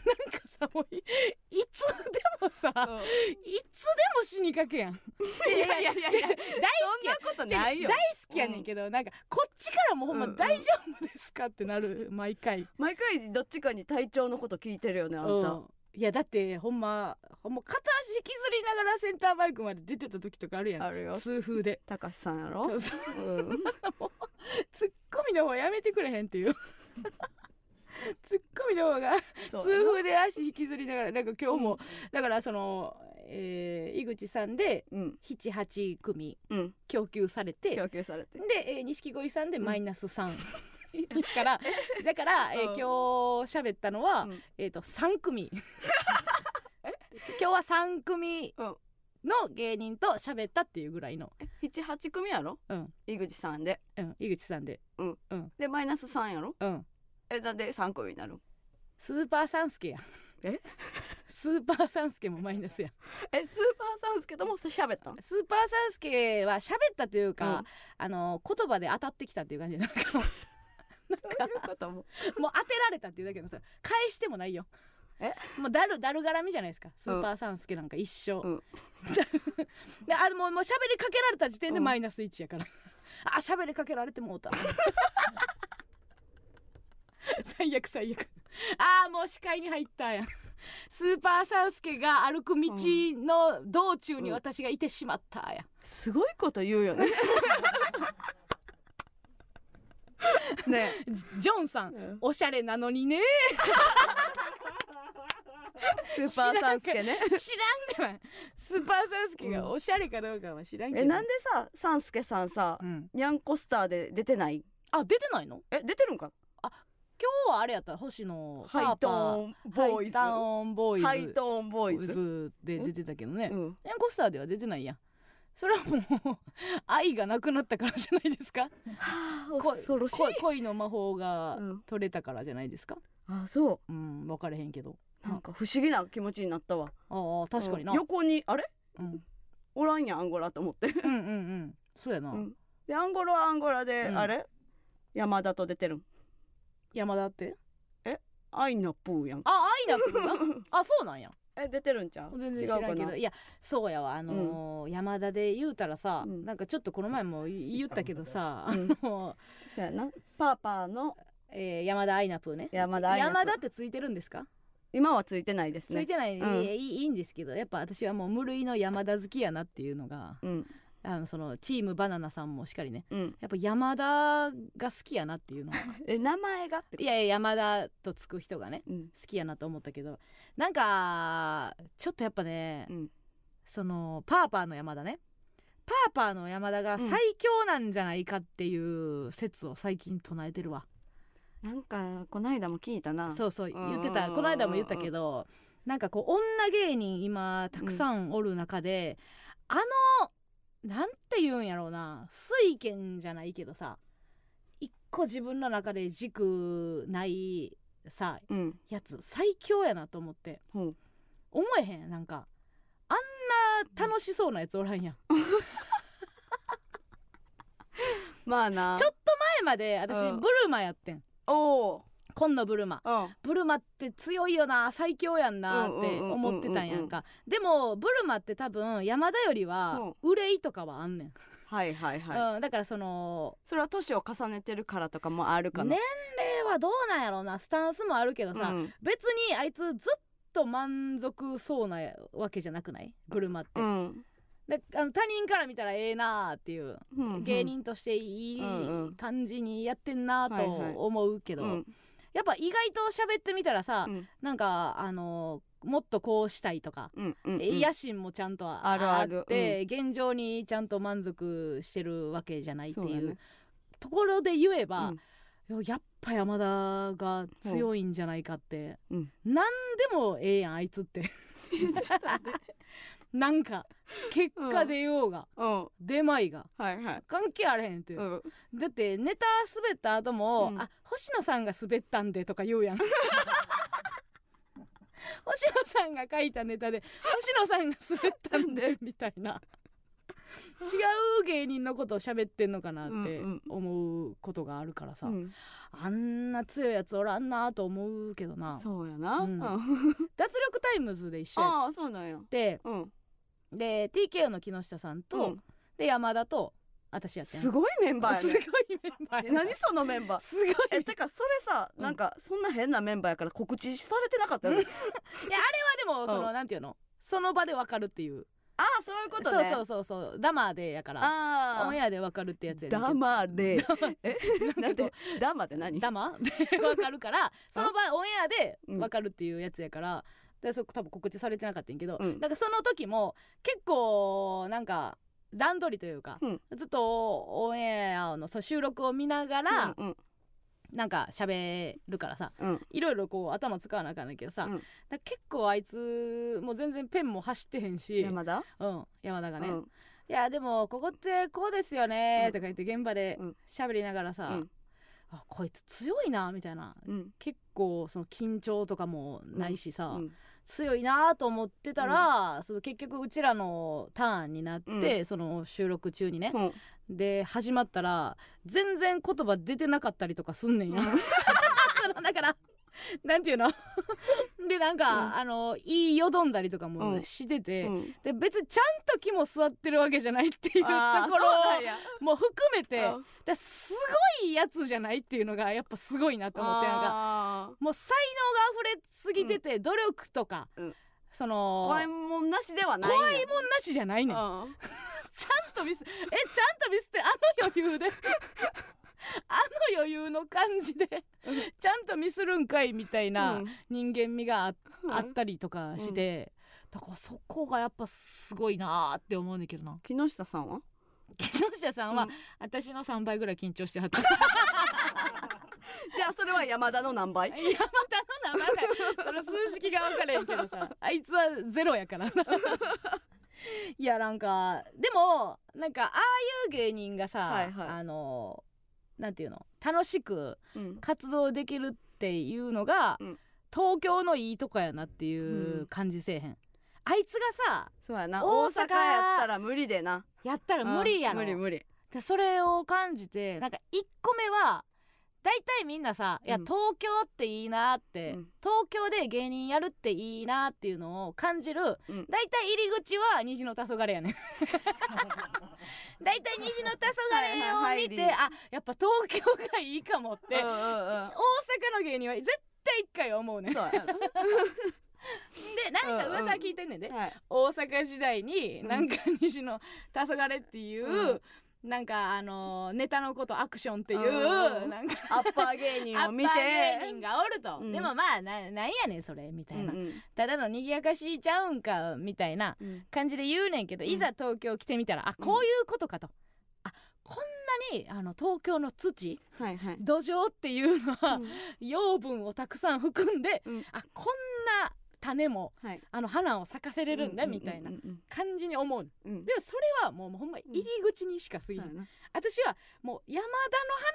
なんかさもう い, いつでもさ、うん、いつでも死にかけやんいやいやいやいや大好きそんなことないよ。大好きやねんけど、うん、なんかこっちからもほんま大丈夫ですかってなる。毎回毎回どっちかに体調のこと聞いてるよねあんた、うん。いやだってほんまほんま片足引きずりながらセンターマイクまで出てた時とかあるやん。あるよ痛風で高橋さんやろ。そうそう、うん、もうツッコミの方やめてくれへんっていうツッコミの方が痛風で足引きずりながらなんか今日も、うん、だからその、えー、井口さんでななはちくみ供給されて、うん、供給されてで錦鯉さんでマイナスさん、うんからだから、えー、今日喋ったのは、うん、えーとさんくみ今日はさんくみの芸人と喋ったっていうぐらいのななはちくみやろ、うん、井口さんで、うん、井口さんで、うんうん、でマイナスさんやろ、うん、えなんでさんくみになる。スーパーサンスケやえスーパーサンスケもマイナスやえスーパーサンスケとも喋ったん。スーパーサンスケは喋ったというか、うん、あの言葉で当たってきたっていう感じでなんかなんかどういうことももう当てられたっていうだけのさ返してもないよ。えもうだるだるがらみじゃないですかスーパーサンスケなんか一生、うん、であもう喋りかけられた時点でマイナスいちやから、うん、あ喋りかけられてもうた最悪最悪あーもう視界に入ったやん。スーパーサンスケが歩く道の道中に私がいてしまったやん、うん、すごいこと言うよねね、ジョンさん、うん、おしゃれなのにねスーパーサンスケね知らんからスーパーサンスケがおしゃれかどうかは知らんけど、うん、えなんでさサンスケさんさ、うん、ニャンコスターで出てない。あ出てないの。え出てるんか。あ今日はあれやった星野ハーパーハイトーンボーイズハイトーンボーイズで出てたけどね、うんうん、ニャンコスターでは出てないやん。それはもう愛がなくなったからじゃないですか。恐ろしい。恋の魔法が取れたからじゃないですか、うん、あそう、うん、分かれへんけどなんか不思議な気持ちになったわ。ああ確かにな、うん、横にあれ、うん、おらんやアンゴラと思ってうんうんうんそうやな、うん、でアンゴラはアンゴラで、うん、あれ山田と出てるん。山田ってえアイナプーやん。あアイナプーなあそうなんや。え出てるんちゃう。全然知らんけど。いやそうやわあのーうん、山田で言うたらさ、うん、なんかちょっとこの前も言ったけどさ、うん、あのー、そうやなパーパーの、えー、山田アイナプーね。山田アイナプー。山田ってついてるんですか。今はついてないですね。ついてない、うん、い, い, いいんですけどやっぱ私はもう無類の山田好きやなっていうのが、うん、あのそのチームバナナさんもしっかりね、うん、やっぱ山田が好きやなっていうのはえ名前がっていやいや山田とつく人がね、うん、好きやなと思ったけどなんかちょっとやっぱね、うん、そのパーパーの山田ねパーパーの山田が最強なんじゃないかっていう説を最近唱えてるわ。なんかこないだも聞いたな。そうそう言ってたこないだも言ったけどなんかこう女芸人今たくさんおる中で、うん、あのなんて言うんやろうな水拳じゃないけどさ一個自分の中で軸ないさ、うん、やつ最強やなと思って、うん、思えへんなんかあんな楽しそうなやつおらんやんまあなちょっと前まで私、うん、ブルマやってん。お今野ブルマ、うん、ブルマって強いよな最強やんなって思ってたんやんか。でもブルマって多分山田よりは憂いとかはあんねんはいはいはい、うん、だからそのそれは年を重ねてるからとかもあるかな。年齢はどうなんやろうなスタンスもあるけどさ、うん、別にあいつずっと満足そうなわけじゃなくないブルマって、うんであの他人から見たらええなっていう、うんうん、芸人としていい感じにやってんなと思うけど、はいはいうん、やっぱ意外と喋ってみたらさ、うん、なんかあのもっとこうしたいとか、うんうんうん、野心もちゃんとあってあるある、うん、現状にちゃんと満足してるわけじゃないっていうところで言えば、うん、やっぱ山田が強いんじゃないかって、うん、何でもええやんあいつってなんか結果出ようが、うん、出まいが、はいはい、関係あれへんっていう、うん、だってネタ滑った後も、うん、あ星野さんが滑ったんでとか言うやん星野さんが書いたネタで星野さんが滑ったんでみたいな違う芸人のことを喋ってんのかなって思うことがあるからさ、うん、あんな強いやつおらんなと思うけどな。そうやな、うん、脱力タイムズで一緒やあそうなんやで、うんで ティーケーオー の木下さんと、うん、で山田と私やってん。すごいメンバーやね。すごいメンバーや何そのメンバーすごいえてかそれさ、うん、なんかそんな変なメンバーやから告知されてなかったよねいやあれはでもその、うん、なんていうのその場でわかるっていうああそういうことね。そうそうそうそうダマーでやからあオンエアでわかるってやつやね。ダマーでえなんてダマって何ダマでわかるからその場オンエアでわかるっていうやつやからでそ多分告知されてなかったんけど、うん、なんかその時も結構なんか段取りというか、うん、ずっとオンエアのそう収録を見ながら、うんうん、なんか喋るからさ、うん、いろいろこう頭使わなきゃいけないけどさ、うん、だ結構あいつもう全然ペンも走ってへんし山田、うん、山田がね、うん、いやでもここってこうですよねとか言って現場で喋りながらさ、うんうんあこいつ強いなみたいな、うん、結構その緊張とかもないしさ、うん、強いなと思ってたら、うん、その結局うちらのターンになって、うん、その収録中にね、うん、で始まったら全然言葉出てなかったりとかすんねんや、うん、だからなんていうのでなんか、うん、あの言いよどんだりとかもしてて、うんうん、で別にちゃんと気も座ってるわけじゃないっていうところをもう含めてだすごいやつじゃないっていうのがやっぱすごいなと思ってなんかもう才能が溢れすぎてて、うん、努力とか、うん、その怖いもんなしではない怖いもんなしじゃないねんちゃんとミスえちゃんとミスってあの余裕であの余裕の感じでちゃんとミスるんかいみたいな人間味が あ,、うん、あったりとかして、うん、だからそこがやっぱすごいなって思うんだけどな。木下さんは木下さんは、うん、私のさんばいぐらい緊張してはったじゃあそれは山田の何倍山田の何倍その数式が分かれへんけどさあいつはゼロやからいやなんかでもなんかああいう芸人がさ、はいはい、あのなんていうの楽しく活動できるっていうのが、うん、東京のいいとこやなっていう感じせえへん、うん、あいつがさそうやな大阪やったら無理でなやったら無理やろ、うん、無理無理だそれを感じてなんかいっこめはだいたいみんなさ、うん、いや東京っていいなって、うん、東京で芸人やるっていいなっていうのを感じる、うん、だいたい入り口は虹の黄昏やねんだいたい虹の黄昏を見てあやっぱ東京がいいかもって、うんうんうん、大阪の芸人は絶対一回思うねんそうやでなんか噂聞いてんねんで、うんうんはい、大阪時代になんか虹の黄昏っていう、うんなんかあのー、ネタのことアクションっていうなんかアッパー芸人を見てアッパー芸人がおると、うん、でもまあ な, なんやねんそれみたいな、うんうん、ただのにぎやかしちゃうんかみたいな感じで言うねんけど、うん、いざ東京来てみたらあこういうことかと、うん、あこんなにあの東京の土、はいはい、土壌っていうのは、うん、養分をたくさん含んで、うん、あこんな種も、はい、あの花を咲かせれるんだみたいな感じに思う、うんうんうん、でもそれはもうほんま入り口にしか過ぎない、うん、私はもう山田の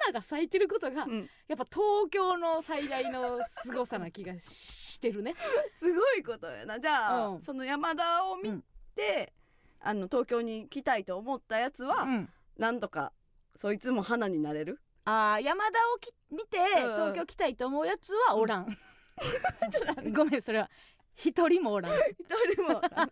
花が咲いてることが、うん、やっぱ東京の最大の凄さな気がしてるねすごいことやなじゃあ、うん、その山田を見て、うん、あの東京に来たいと思ったやつは、うん、なんとかそいつも花になれるあ山田をき見て、うん、東京来たいと思うやつはおらん、うん、ごめんそれは一人もおらん一人もらんあ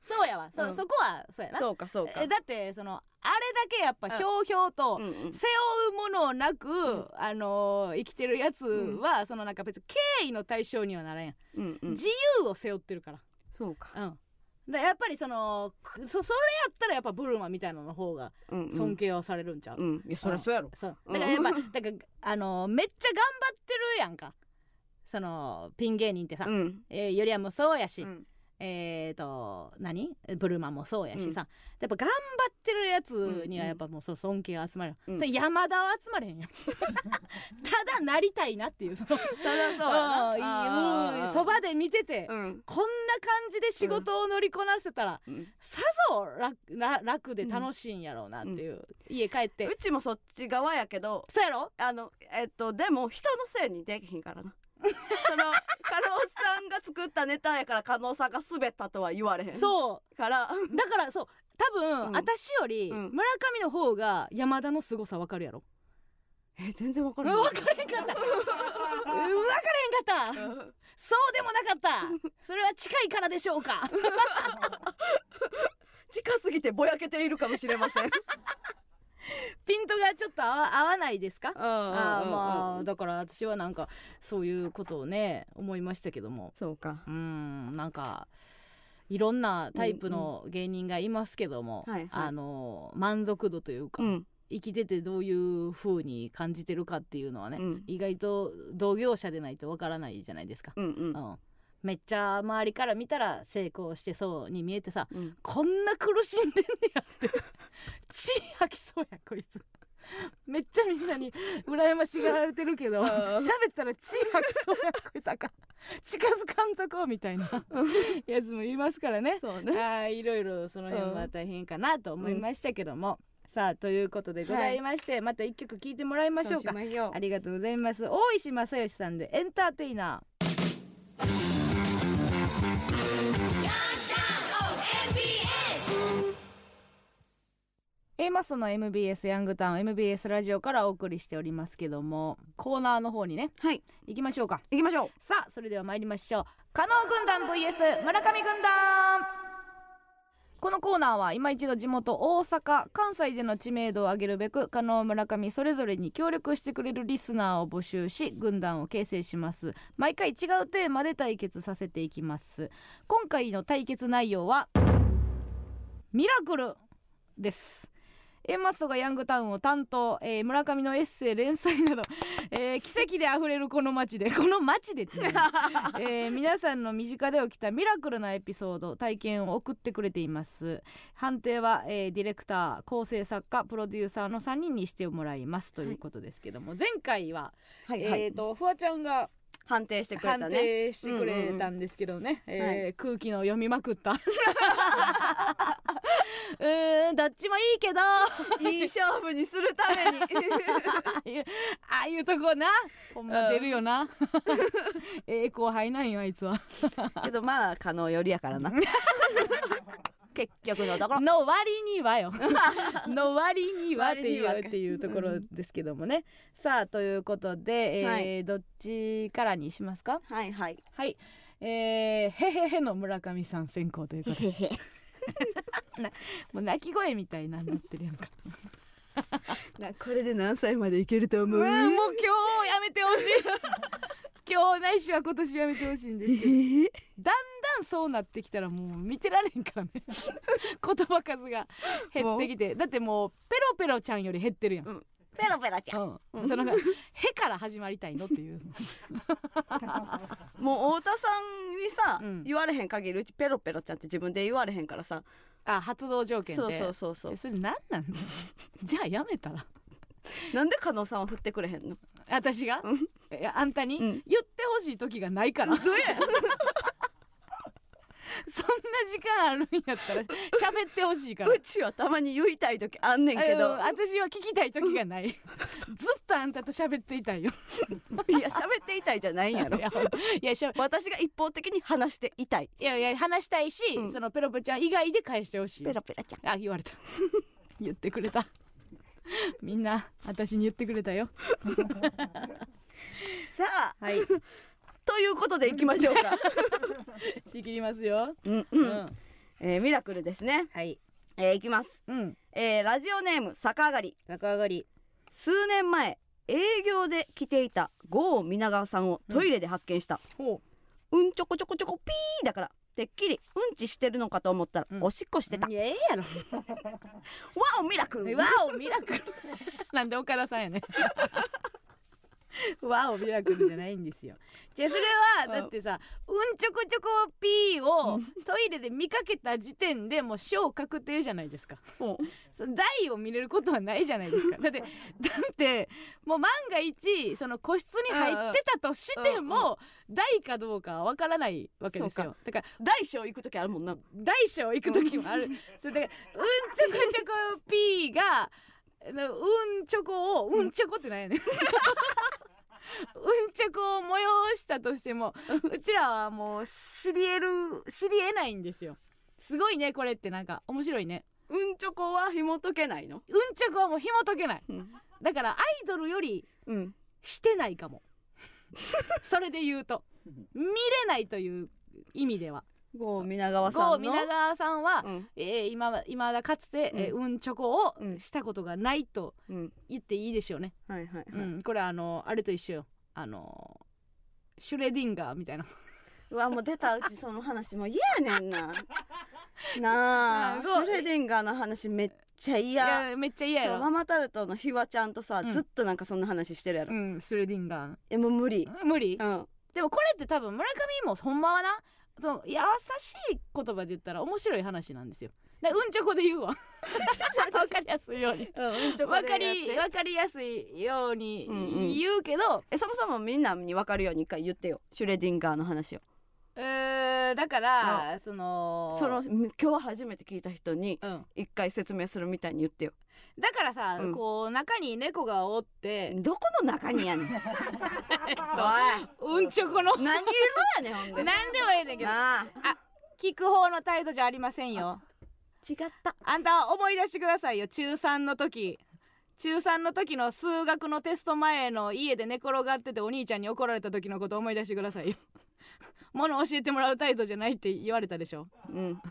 そうやわ そ,、うん、そこはそうやなそうかそうかだってそのあれだけやっぱひょうひょうと背負うものなく、うん、あのー、生きてるやつは、うん、そのなんか別に敬意の対象にはならん、うんうん、自由を背負ってるからそうかうんだやっぱりその そ, それやったらやっぱブルマみたいなの方が尊敬をされるんちゃう、うんうん、いやそりゃそうやろそうだからやっぱだからあのー、めっちゃ頑張ってるやんかそのピン芸人ってさ、うんえー、ユリアもそうやし、うん、えーと何ブルマもそうやしさ、うん、やっぱ頑張ってるやつにはやっぱもうそう尊敬が集まる、うん、それ山田は集まれへんよただなりたいなっていうそのただそうやなそばで見てて、うん、こんな感じで仕事を乗りこなせたら、うん、さぞ 楽, 楽で楽しいんやろうなっていう、うん、家帰ってうちもそっち側やけどそうやろあの、えっと、でも人のせいにできへんからなその加納さんが作ったネタやから加納さんが滑ったとは言われへんそうからだからそう多分、うん、私より村上の方が山田の凄さ分かるやろえ全然分からへん分かれへんかった分かれへんかったそうでもなかったそれは近いからでしょうか近すぎてぼやけているかもしれませんピントがちょっと合 わ, 合わないですか、うんうんうんうん、あまあだから私はなんかそういうことをね思いましたけどもそうかうんなんかいろんなタイプの芸人がいますけども、うんうん、あの満足度というか、はいはい、生きててどういう風に感じてるかっていうのはね、うん、意外と同業者でないとわからないじゃないですか、うんうんうん、めっちゃ周りから見たら成功してそうに見えてさ、うん、こんな苦しんでんねやって血吐きそうやこいつめっちゃみんなに羨ましがられてるけど喋ったら血吐きそうやこいつあかん近づかんとこみたいなやつもいますから ね, そうねあいろいろその辺は大変かなと思いましたけども、うん、さあということでございまして、はい、また一曲聴いてもらいましょうかうしありがとうございます大石正義さんでエンターテイナーA マスの エムビーエス ヤングタウン エムビーエス ラジオからお送りしておりますけどもコーナーの方にね、はい、行きましょうか行きましょうさあそれでは参りましょう加納軍団 ブイエス 村上軍団このコーナーは今一度地元大阪関西での知名度を上げるべく加納村上それぞれに協力してくれるリスナーを募集し軍団を形成します毎回違うテーマで対決させていきます今回の対決内容はミラクルですAマッソがヤングタウンを担当、えー、村上のエッセイ連載など、えー、奇跡であふれるこの街でこの街でって、ねえー、皆さんの身近で起きたミラクルなエピソード体験を送ってくれています判定は、えー、ディレクター構成作家プロデューサーのさんにんにしてもらいますということですけども、はい、前回は、はいはいえーと、フワちゃんが判定してくれたね。判定してくれたんですけどね、うんうん、えーはい、空気の読みまくったうーん、どっちもいいけどいい勝負にするためにああいうとこな、ほんま出るよな、うん、ええ後輩なんよあいつはけどまあ可能よりやからな結局のところの割にはよの割にはっていうっていうところですけどもねさあということで、えーはい、どっちからにしますか。はいはいはい、えー、へへへの村上さん先行ということでもう泣き声みたいなになってるやんかな、これで何歳までいけると思う、ね、もう今日やめてほしい今日ないしは今年やめてほしいんですけど、えー、だんだんそうなってきたらもう見てられんからね言葉数が減ってきて、だってもうペロペロちゃんより減ってるやん、うん、ペロペロちゃん、うん、そのへから始まりたいのっていうもう太田さんにさ、うん、言われへん限りうちペロペロちゃんって自分で言われへんからさあ、発動条件で、そうそうそうそう、それ何なんのじゃあやめたらなんで加納さんは振ってくれへんの、私が、うん、いやあんたに、うん、言ってほしい時がないからそんな時間あるんやったら喋ってほしいから、うちはたまに言いたい時あんねんけど私は聞きたい時がないずっとあんたと喋っていたいよいや喋っていたいじゃないんやろいやいやしゃ私が一方的に話していたい、いやいや話したいし、うん、そのペロペロちゃん以外で返してほしい、ペロペロちゃん、あ言われた言ってくれたみんな私に言ってくれたよさあ、はい、ということでいきましょうか仕切りますよ、うんうんうん、えー、ミラクルですね、はい、えー、いきます、うん、えー、ラジオネーム坂上がり、坂上がり、数年前営業で着ていた郷皆川さんをトイレで発見した、うん、うんちょこちょこちょこピーだからてっきりうんちしてるのかと思ったら、うん、おしっこしてた、いやええやろワオミラクル、ワオミラクルなんで岡田さんやねワオミラクルじゃないんですよじゃあそれはだってさ、うんちょこちょこピーをトイレで見かけた時点でもう賞確定じゃないですかその台を見れることはないじゃないですかだってだってもう万が一その個室に入ってたとしても大かどうかわからないわけですよ。だから大小行くときあるもんな。大小行くときもある。それでうんちょこちょこピーがうんちょこをうんちょこってなんやねん。うんちょこを催したとしてもうちらはもう知り得る知り得ないんですよ。すごいねこれってなんか面白いね。うんちょこは紐解けないの？うんちょこはもう紐解けない。うん、だからアイドルよりしてないかも。それで言うと見れないという意味では郷皆川さんの郷皆川さんは、うん、えー、今, 今だかつて、うん、えー、うんちょこをしたことがないと言っていいでしょうね。はいはいはい、うん、これあのあれと一緒よ、あのシュレディンガーみたいなうわもう出た、うちその話もう嫌やねんななあシュレディンガーの話めっちゃ嫌、めっちゃ嫌やろ。ママタルトのひわちゃんとさ、うん、ずっとなんかそんな話してるやろ、うん、シュレディンガー、えもう無理無理、うん、でもこれって多分村上もほんまはな、その優しい言葉で言ったら面白い話なんですよ。だうんちょこで言うわ分かりやすいように、うん、うんちょこでやって分かり、分かりやすいように言うけど、うんうん、えそもそもみんなに分かるように一回言ってよシュレディンガーの話を。えー、だから、うん、そのその今日初めて聞いた人に一回説明するみたいに言ってよ。だからさ、うん、こう中に猫がおって、どこの中にやねんおいうんちょこの何色やねん、ほんで何でもええねんけど、あ聞く方の態度じゃありませんよ。違った。あんた思い出してくださいよ、中さんの時、中さんの時の数学のテスト前の家で寝転がっててお兄ちゃんに怒られた時のこと思い出してくださいよ物教えてもらう態度じゃないって言われたでしょ、うん、だか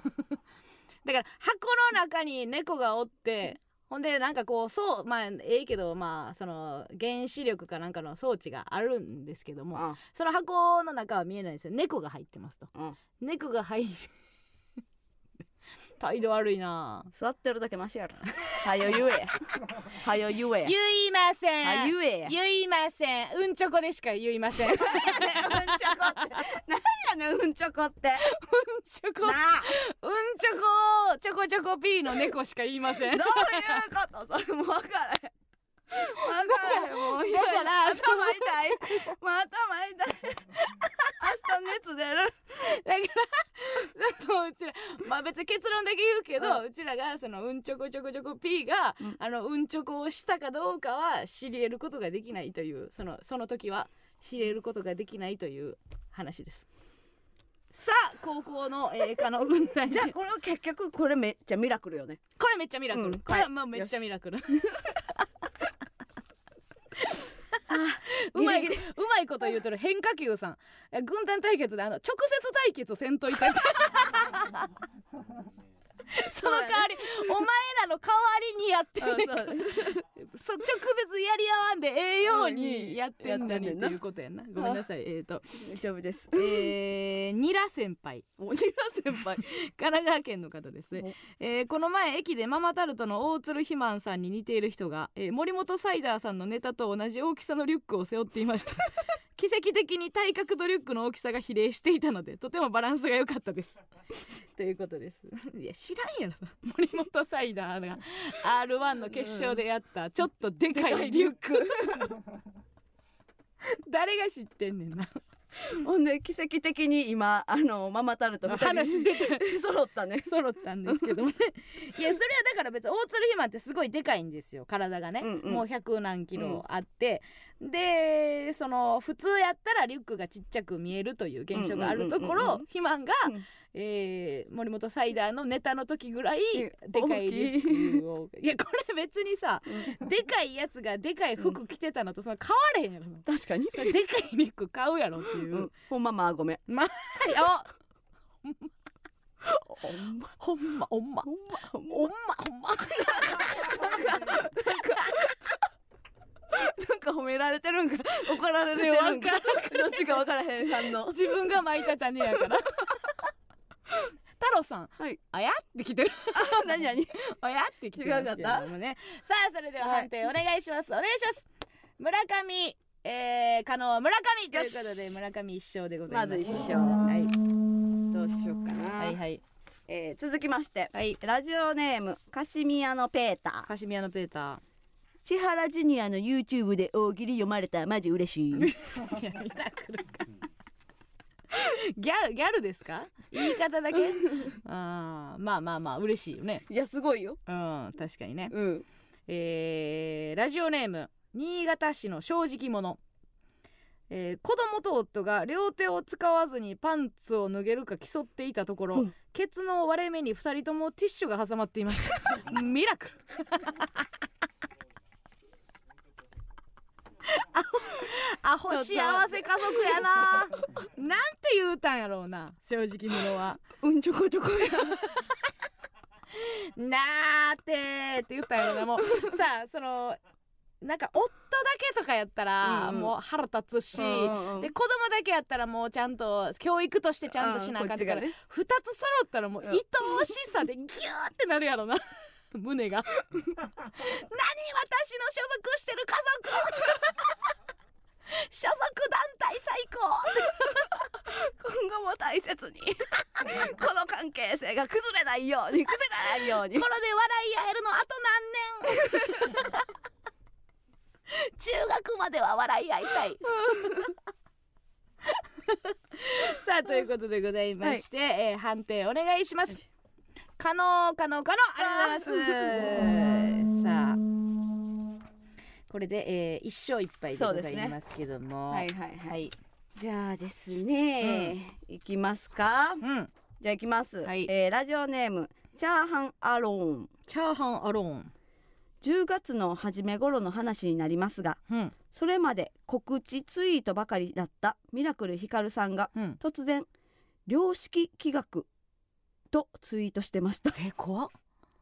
ら箱の中に猫がおって、ほんでなんかこうそうまあええけど、まあその原子力かなんかの装置があるんですけども、ああその箱の中は見えないんですよ、猫が入ってますと、うん、猫が入って態度悪いな。座ってるだけマシやろはよ言えはよ言え。言いません、は言え、言いません、うんちょこでしか言いません。何やねんうんちょこって何やねんうんちょこって、うんちょこ、うんちょこちょこちょこピーの猫しか言いません。どういうことそれも分からへん、分からへん。もうだから頭痛いまあ頭痛い明日熱出るだからちょっとうちらまあ別に結論だけ言うけど、うん、うちらがそのうんちょこちょこちょこ P が、うん、あのうんちょこをしたかどうかは知り得ることができないというそのその時は知れることができないという話です。さあ高校の栄華の軍隊じゃあこれ結局これめっちゃミラクルよね。これめっちゃミラクル、うん、これはもうめっちゃミラクルうまいうまいこと言うとる変化球さん軍団対決であの直接対決せんといたその代わりお前らの代わりにやってるそ直接やり合わんでええようにやってんだにっていうことやんな。ごめんなさい。えーと丈夫です、えー、ニラ先輩ニラ先輩神奈川県の方ですね、えー、この前駅でママタルトの大鶴ひまんさんに似ている人が、えー、森本サイダーさんのネタと同じ大きさのリュックを背負っていました奇跡的に体格とリュックの大きさが比例していたのでとてもバランスが良かったですということです。いや知らんやろ森本サイダーが アールワン の決勝でやったちょっとでかいリュック誰が知ってんねんなほんで奇跡的に今あのママタルトの話出て揃ったね揃ったんですけどもねいやそれはだから別に大鶴ひまってすごいでかいんですよ体がね、うんうん、もうひゃく何キロあって、うん、でその普通やったらリュックがちっちゃく見えるという現象があるところひまんが、うんえー、森本サイダーのネタの時ぐらいでかいリュックを い, いやこれ別にさ、うん、でかいやつがでかい服着てたのとその買われへんやろ。確かにそれでかいリュック買うやろっていう、うん、ほんままあごめんまあおほんまほんまほんまほんまほんまほんまなんかなんか褒められてるんか怒られてるんかどっちか分からへん反応自分が巻いた種やから太郎さん、はい、あやってきてるあ何何あやってきてる違うかったも、ね、さあそれでは判定お願いします、はい、お願いします。村上えー、加納村上ということで村上一勝でございます。まず一勝、はい、どうしようかな、はいはいえー、続きまして、はい、ラジオネームカシミヤのペーターカシミヤのペーター千原ジュニアの YouTube で大喜利読まれたマジ嬉しいいやミラクルかギャルギャルですか言い方だけあまあまあまあ嬉しいよね。いやすごいよ、うん、確かにね、うんえー、ラジオネーム新潟市の正直者、えー、子供と夫が両手を使わずにパンツを脱げるか競っていたところ、うん、ケツの割れ目にふたりともティッシュが挟まっていましたミラクルアホ幸せ家族やななんて言うたんやろうな正直者はうんちょこちょこやなーてーって言ったんやろうなもうさあそのなんか夫だけとかやったらもう腹立つし、うんうん、で子供だけやったらもうちゃんと教育としてちゃんとしなあかんから、ね、ふたつ揃ったらもう愛おしさでギューってなるやろな胸が何私の所属してる家族所属団体最高今後も大切にこの関係性が崩れないように崩れないようにこれで笑い合えるのあと何年中学までは笑い合いたいさあということでございまして、はいえー、判定お願いします。可能可能可能ありがとうございますさあこれで、えー、一勝一敗でございますけども、ね、はいはいはい、はい、じゃあですね、うん、いきますか、うん、じゃあいきます、はいえー、ラジオネームチャーハンアローンチャーハンアローンじゅうがつの初め頃の話になりますが、うん、それまで告知ツイートばかりだったミラクルひかるさんが、うん、突然量子気学とツイートしてました。え怖っ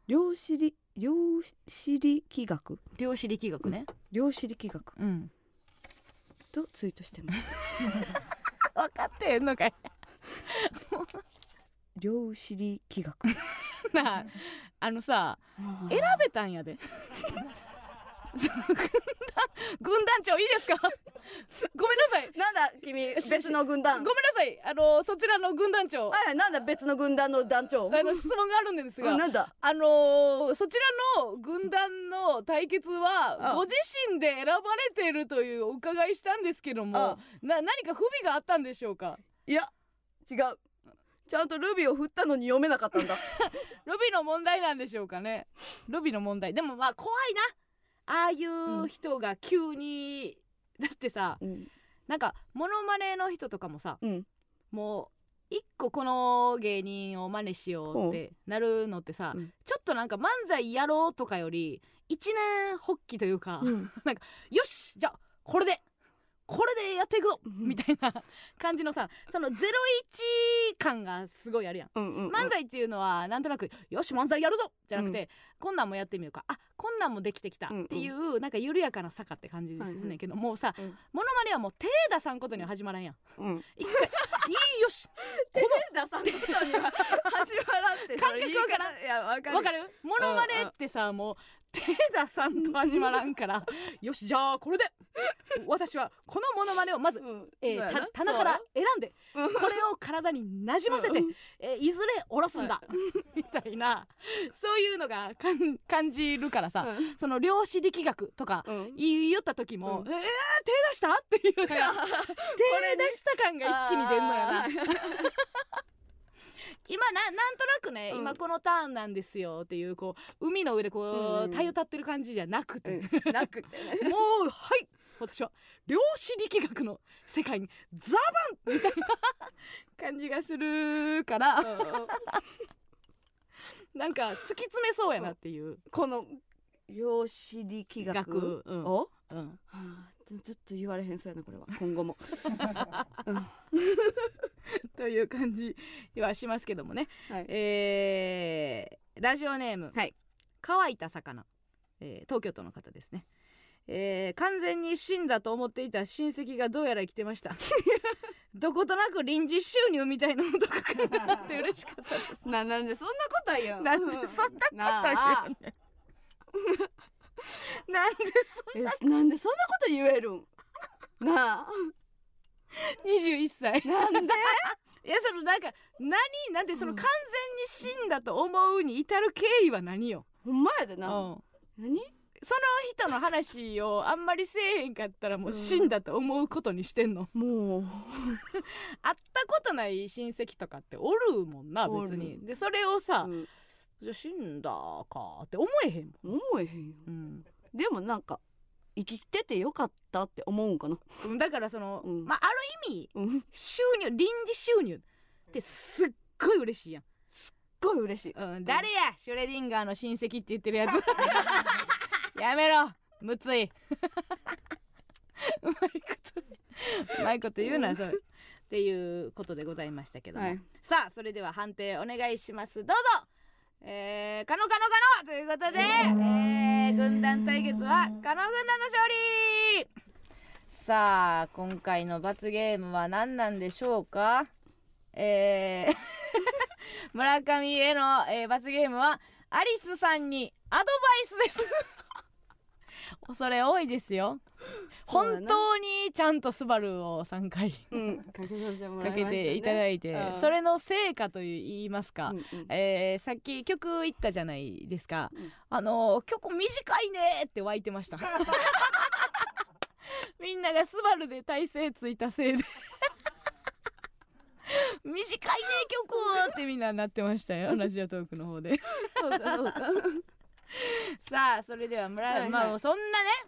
量子理量子理気学量子理気学ね、うん、量子理気学、うん、とツイートしてました分かってんのかい量子理気学なあ、あのさ、うん、選べたんやで軍団、軍団長いいですかごめんなさいなんだ君君、別の軍団、ごめんなさい、あのそちらの軍団長、はい、なんだ別の軍団の団長、あの質問があるんですが、なんだあのそちらの軍団の対決はご自身で選ばれているというお伺いしたんですけども、な何か不備があったんでしょうか？いや違う、ちゃんとルビーを振ったのに読めなかったんだルビーの問題なんでしょうかね。ルビーの問題でもまあ怖いな、ああいう人が急に、うん、だってさ、うん、なんかモノマネの人とかもさ、うん、もう一個この芸人を真似しようってなるのってさ、うん、ちょっとなんか漫才やろうとかより一年発起というか、うん、なんかよしじゃあこれでこれでやっていくぞみたいな感じのさ、そのゼロイチ感がすごいあるやん、うんうんうん、漫才っていうのはなんとなくよし漫才やるぞじゃなくて、うん、こんなんもやってみるか、あこんなんもできてきたっていう、うんうん、なんか緩やかな坂って感じですね、うんうん、けどもうさ、うん、モノマネはもう手出さんことには始まらんやん、うん、一回いいよし手出さんことには始まらんって感覚わからん、いやわかるわかる、モノマネってさもう手出さんと始まらんからよしじゃあこれで私はこのモノマネをまず、うんえー、た棚から選んでこれを体になじませて、うんえー、いずれ下ろすんだ、うん、みたいなそういうのがかん感じるからさ、うん、その量子力学とか言い寄った時も、うん、えー手出したっていう手出した感が一気に出んのやな今 な, なんとなくね、うん、今このターンなんですよっていうこう海の上でこう、うん、体を立ってる感じじゃなくて、うん、なくて、ね、もうはい私は量子力学の世界にザブンみたいな感じがするから、うん、なんか突き詰めそうやなっていう、うん、この量子力学を、うんうんはあ、ずっと言われへんそうやなこれは今後も、うん、という感じはしますけどもね、はいえー、ラジオネーム、はい、乾いた魚、えー、東京都の方ですね、えー、完全に死んだと思っていた親戚がどうやら生きてましたどことなく臨時収入みたいなのとかかなって嬉しかったですな, なんでそんなこと言うなんでそんなこと言うねなんでそんなことなんでそんなこと言えるんなあにじゅういっさいなんでいやそのなんか何なんでその完全に死んだと思うに至る経緯は何よ、ほんまやでな、うん、何その人の話をあんまりせえへんかったらもう死んだと思うことにしてんの、うん、もう会ったことない親戚とかっておるもんな別にでそれをさ、うん、じゃあ死んだかって思えへんもん思えへんよ、うん、でもなんか生きててよかったって思うんかなだからその、うんまあ、ある意味、うん、収入臨時収入ってすっごい嬉しいやん、すっごい嬉しい、うんうん、誰やシュレディンガーの親戚って言ってるやつやめろむついうまいことうまいこと言うなそれっていうことでございましたけども、はい、さあそれでは判定お願いしますどうぞ、えー、カノカノカノということで、えー、軍団対決はカノ軍団の勝利。さあ今回の罰ゲームは何なんでしょうか、えー、村上への、えー、罰ゲームはアリスさんにアドバイスです恐れ多いですよ本当にちゃんとスバルをさんかい、うん、かけていただいて、ね、それの成果と言いますか、うんうんえー、さっき曲言ったじゃないですか、うん、あの曲短いねって湧いてましたみんながスバルで体勢ついたせいで短いね曲ってみんななってましたよラジオトークの方でそうかそうかさあそれでは村、はいはい、まあそんな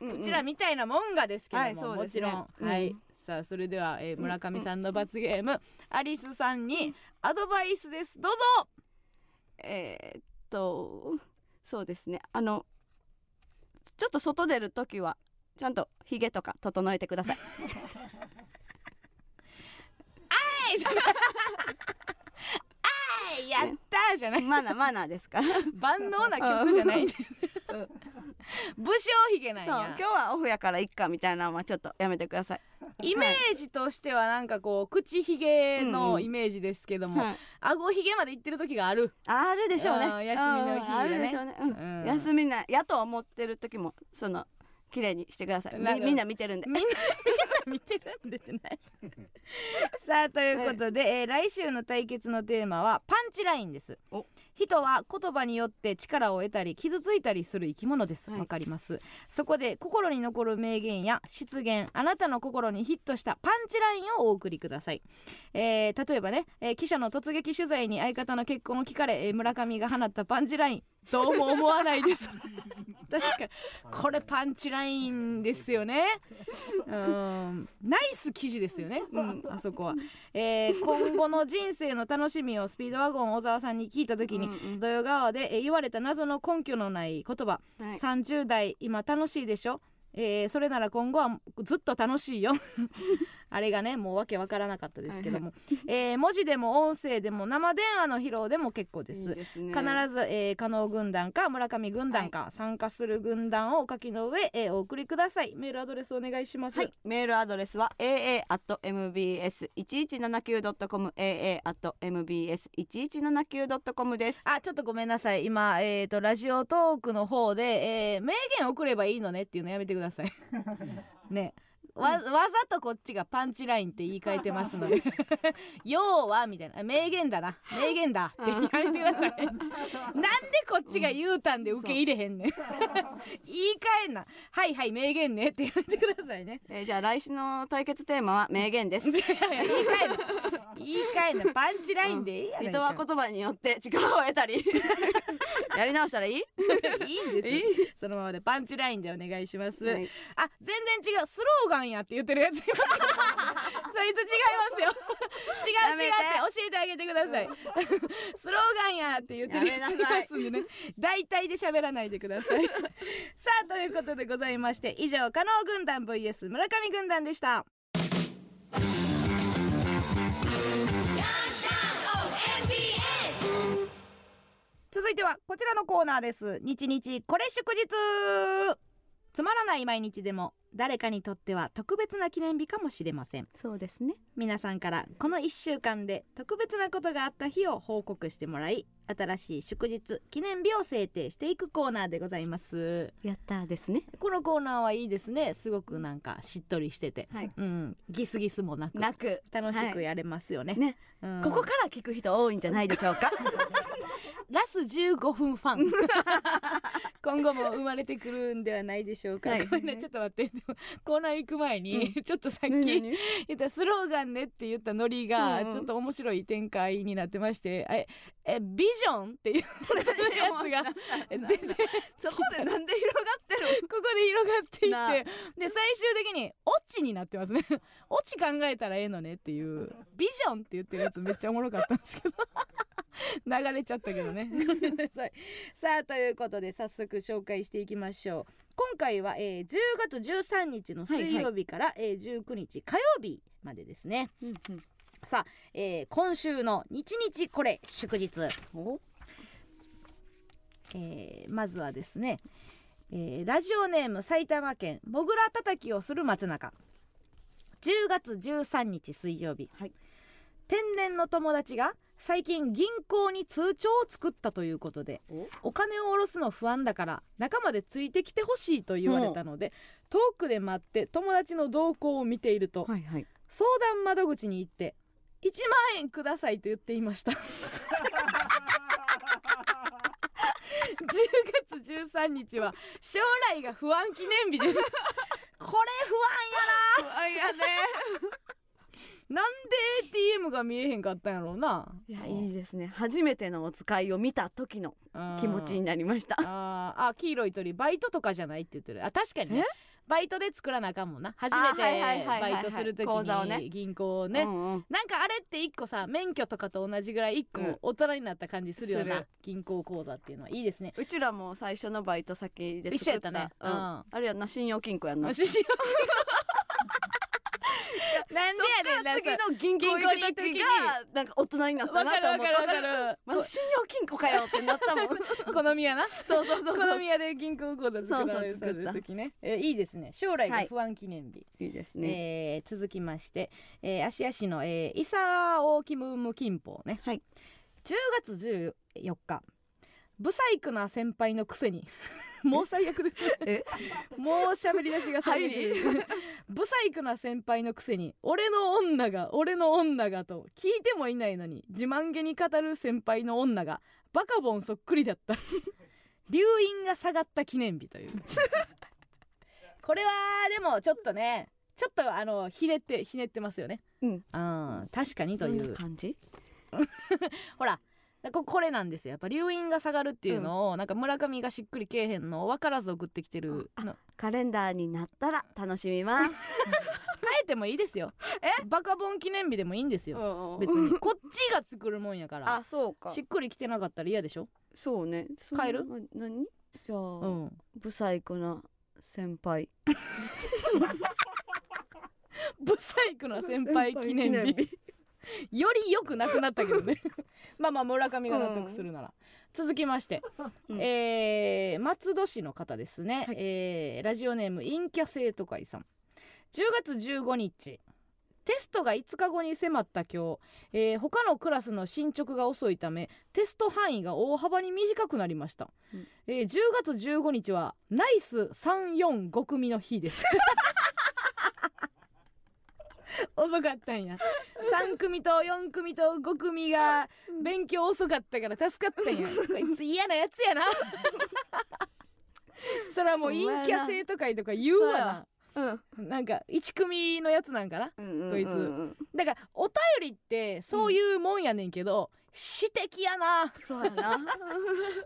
ね、うんうん、うちらみたいなもんがですけども、はいね、もちろん、うん、はいさあそれでは、えー、村上さんの罰ゲーム、うんうん、アリスさんにアドバイスですどうぞ。えー、っとそうですねあのちょっと外出るときはちゃんとひげとか整えてくださいあいじゃないやったーじゃない、ね、マナーマナーですから万能な曲じゃないんです武将ひげなんやそう今日はオフやからいっかみたいなのはちょっとやめてくださいイメージとしてはなんかこう口ひげのイメージですけども、うんうん、顎ひげまでいってる時があるあるでしょうね、うん、休みの日がねあるでしょうね、うんうん、休みなやと思ってる時もその綺麗にしてください み, みんな見てるんでみんな見てるん出てないさあということで、はい、えー、来週の対決のテーマはパンチラインです。お人は言葉によって力を得たり傷ついたりする生き物です。わかります、はい、そこで心に残る名言や失言、あなたの心にヒットしたパンチラインをお送りください、えー、例えばね、えー、記者の突撃取材に相方の結婚を聞かれ、えー、村上が放ったパンチライン、どうも思わないです確かこれパンチラインですよねうん、ナイス記事ですよね、うん、あそこは、えー、今後の人生の楽しみをスピードワゴン小沢さんに聞いた時に、うんうん、豊川で言われた謎の根拠のない言葉、はい、さんじゅうだい今楽しいでしょ、えー、それなら今後はずっと楽しいよあれがねもうわけわからなかったですけども、はいはい、えー、文字でも音声でも生電話の披露でも結構です。いいですね、必ず、えー、加納軍団か村上軍団か、はい、参加する軍団をお書きの上、えー、お送りください。メールアドレスお願いします。はい、メールアドレスは エーエー アット エムビーエス いちいちななきゅう ドット コム エーエー アット エムビーエス いちいちななきゅう ドット コム です。あ、ちょっとごめんなさい、今、えー、とラジオトークの方で、えー、名言送ればいいのねっていうのやめてくださいねわ, わざとこっちがパンチラインって言い換えてますので要はみたいな、名言だな名言だって言い換えてくださいなんでこっちが言うたんで受け入れへんねん言い換えんな、はいはい名言ねって言ってくださいね、えー、じゃあ来週の対決テーマは名言です言い換えん言い換えんな、パンチラインでいいやないか、うん、人は言葉によって力を得たりやり直したらいいいいんですよ、そのままでパンチラインでお願いします、はい、あ、全然違うスローガンやって言ってるやついますそいつ違いますよ違う違うって教えてあげてくださいスローガンやって言ってるやついますんでね、大体で喋らないでくださいさあということでございまして、以上加納軍団 ブイエス 村上軍団でした。続いてはこちらのコーナーです。日々これ祝日、つまらない毎日でも誰かにとっては特別な記念日かもしれません。そうですね、皆さんからこのいっしゅうかんで特別なことがあった日を報告してもらい、新しい祝日記念日を制定していくコーナーでございます。やったですね、このコーナーはいいですね、すごくなんかしっとりしてて、はい、うん、ギスギスもなくなく楽しくやれますよね、はい、ね、うん、ここから聞く人多いんじゃないでしょうかラスじゅうごふんファン今後も生まれてくるんではないでしょうか、はい、これね、ちょっと待って、コーナー行く前に、うん、ちょっとさっき言ったスローガンねって言ったノリがちょっと面白い展開になってまして、うんうん、ええビジョンっていうやつが出てそこでなんで広がってるここで広がっていて、で最終的にオチになってますねオチ考えたらええのねっていうビジョンって言ってるやつめっちゃおもろかったんですけど流れちゃったけどねごめんなさい。さあということで早速紹介していきましょう。今回は、えー、じゅうがつじゅうさんにちの水曜日から、はいはい、えー、じゅうくにち火曜日までですね、うんうん、さあ、えー、今週の日々これ祝日、お、えー、まずはですね、えー、ラジオネーム埼玉県もぐらたたきをする松中、じゅうがつじゅうさんにち水曜日、はい、天然の友達が最近銀行に通帳を作ったということで、 お, お金を下ろすの不安だから仲間でついてきてほしいと言われたので、遠くで待って友達の動向を見ていると、はいはい、相談窓口に行っていちまんえんくださいと言っていましたじゅうがつじゅうさんにちは将来が不安記念日ですこれ不安やな不安やねなんで エーティーエム が見えへんかったんやろうな。いや、いいですね、初めてのお使いを見た時の気持ちになりました。ああ、黄色い鳥バイトとかじゃないって言ってる。あ、確かにね、バイトで作らなあかんもんな、初めてバイトする時に銀行をね、うんうん、なんかあれって一個さ、免許とかと同じぐらい一個大人になった感じするような、うん、銀行口座っていうのはいいですね。うちらも最初のバイト先で作った、ね、うん、あれやな、信用金庫やんな信用金庫なんでやねんな、そっから次の銀行行く時がなんか大人になったなと思って、分かる分かる分かる、まあ、信用金庫かよってなったもん好みやな、そうそうそう、好みやで銀行口座作られる時ね、えー、いいですね、将来の不安記念日、はい、いいですね、えー、続きまして、えー、芦屋市の、えー、伊佐大キムムキンポね、はい、じゅうがつじゅうよっか、ブサイクな先輩のくせにもう最悪ですえもうしゃべり出しが最悪ブサイクな先輩のくせに俺の女が俺の女がと聞いてもいないのに自慢げに語る先輩の女がバカボンそっくりだった留飲が下がった記念日というこれはでもちょっとねちょっとあのひねってひねってますよね、うん、あ確かにという感じほらこれなんですよやっぱ留飲が下がるっていうのを、うん、なんか村上がしっくりけえへんのを分からず送ってきてるのカレンダーになったら楽しみます変えてもいいですよえバカボン記念日でもいいんですよ別にこっちが作るもんやからあそうかしっくりきてなかったら嫌でしょそうね変える何じゃあ、うん、ブサイクな先輩ブサイクな先輩記念日, 記念日より良くなくなったけどねまあまあ村上が納得するなら、うん、続きまして、うんえー、松戸市の方ですね、はいえー、ラジオネーム陰キャ生徒会さんじゅうがつじゅうごにちテストがいつかごに迫った今日、えー、他のクラスの進捗が遅いためテスト範囲が大幅に短くなりました、うんえー、じゅうがつじゅうごにちはナイスさんよんご組の日です遅かったんやさん組とよん組とご組が勉強遅かったから助かったんやこいつ嫌なやつやなそれはもう陰キャ生徒会とか言うわな、うん、なんかいち組のやつなんかな、うんうんうん、こいつだからお便りってそういうもんやねんけど、うん、私的やなそうやな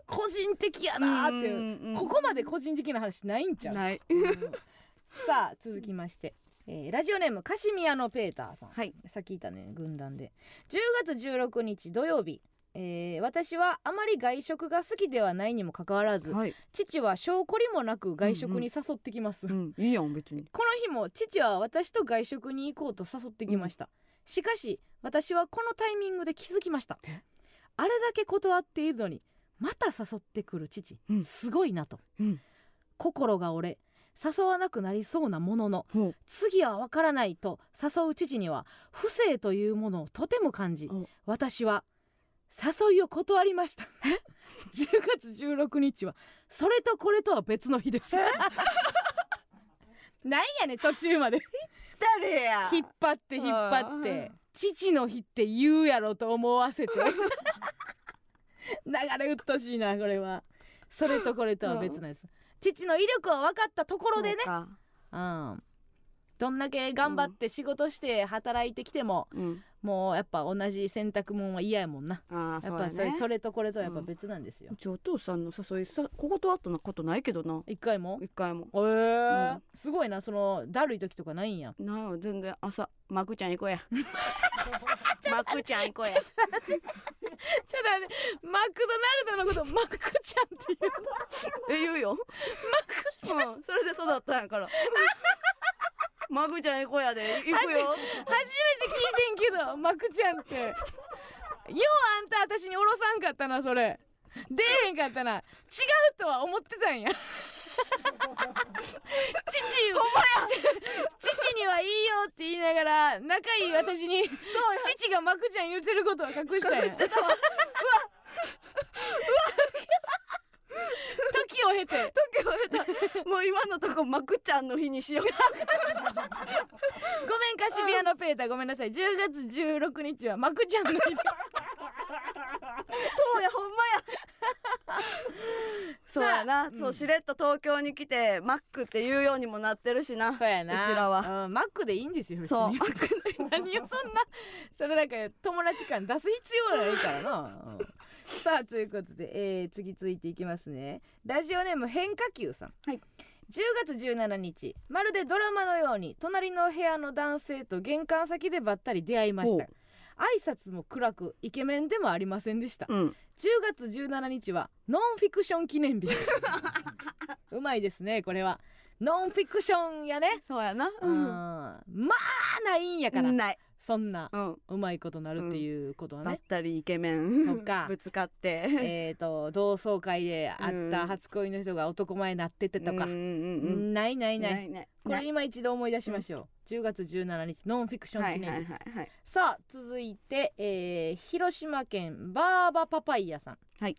個人的やなっていう、うんうん、ここまで個人的な話ないんちゃうない、うん、さあ続きましてえー、ラジオネームカシミヤのペーターさん、はい、さっき言ったね軍団でじゅうがつじゅうろくにち土曜日、えー、私はあまり外食が好きではないにもかかわらず、はい、父は性懲りもなく外食に誘ってきます、うんうん、いいやん別にこの日も父は私と外食に行こうと誘ってきました、うん、しかし私はこのタイミングで気づきましたあれだけ断っているのにまた誘ってくる父、うん、すごいなと、うん、心が折れ誘わなくなりそうなものの、うん、次はわからないと誘う父には不正というものをとても感じ、うん、私は誘いを断りましたじゅうがつじゅうろくにちはそれとこれとは別の日ですなんやね途中まで誰や引っ張って引っ張って父の日って言うやろと思わせて流れうっとしいなこれはそれとこれとは別のやつ、うん父の威力は分かったところでねう、うん、どんだけ頑張って仕事して働いてきても、うん、もうやっぱ同じ洗濯物は嫌やもんなあやっぱ そ, れ、ね、それとこれとはやっぱ別なんですよ、うん、うちお父さんの誘いさこことあったことないけどな一回も一回もえーうん、すごいなそのだるい時とかないんやな全然朝マクちゃん行こうやマクちゃん行こうやちょっと待ってマクドナルドのことマクちゃんって言うのえ言うよマクちゃん、うん、それで育ったんやからマクちゃん行こうやで行くよ初めて聞いてんけどマクちゃんってようあんた私におろさんかったなそれ出えへんかったな違うとは思ってたんや父, 父にはいいよって言いながら仲いい私に父がマクちゃん言うてることは隠したよたわうわうわ時を経て時を経たもう今のとこマクちゃんの日にしようごめんカシビアのペーターごめんなさいじゅうがつじゅうろくにちはマクちゃんの日そうやほんまやそうやな、うん、そうしれっと東京に来てマックって言うようにもなってるしなそうやなうちらは、うん、マックでいいんですよ別にそうマック何よそんなそれなんか友達感出す必要ないからな、うん、さあということで、えー、次続いていきますねラジオネーム変化球さん、はい、じゅうがつじゅうしちにちまるでドラマのように隣の部屋の男性と玄関先でばったり出会いました挨拶も暗くイケメンでもありませんでした、うん、じゅうがつじゅうしちにちはノンフィクション記念日ですうまいですねこれはノンフィクションやねそうやな、うん、まあないんやからないそんな、うん、うまいことなるっていうことはね、うん、ばったりイケメンとかぶつかってえーと同窓会で会った初恋の人が男前なっててとか、うんうん、ないないない、ないないこれ今一度思い出しましょう、うんじゅうがつじゅうしちにちノンフィクション記念日、はいはいはいはい、さあ続いて、えー、広島県バーバパパイヤさん、はい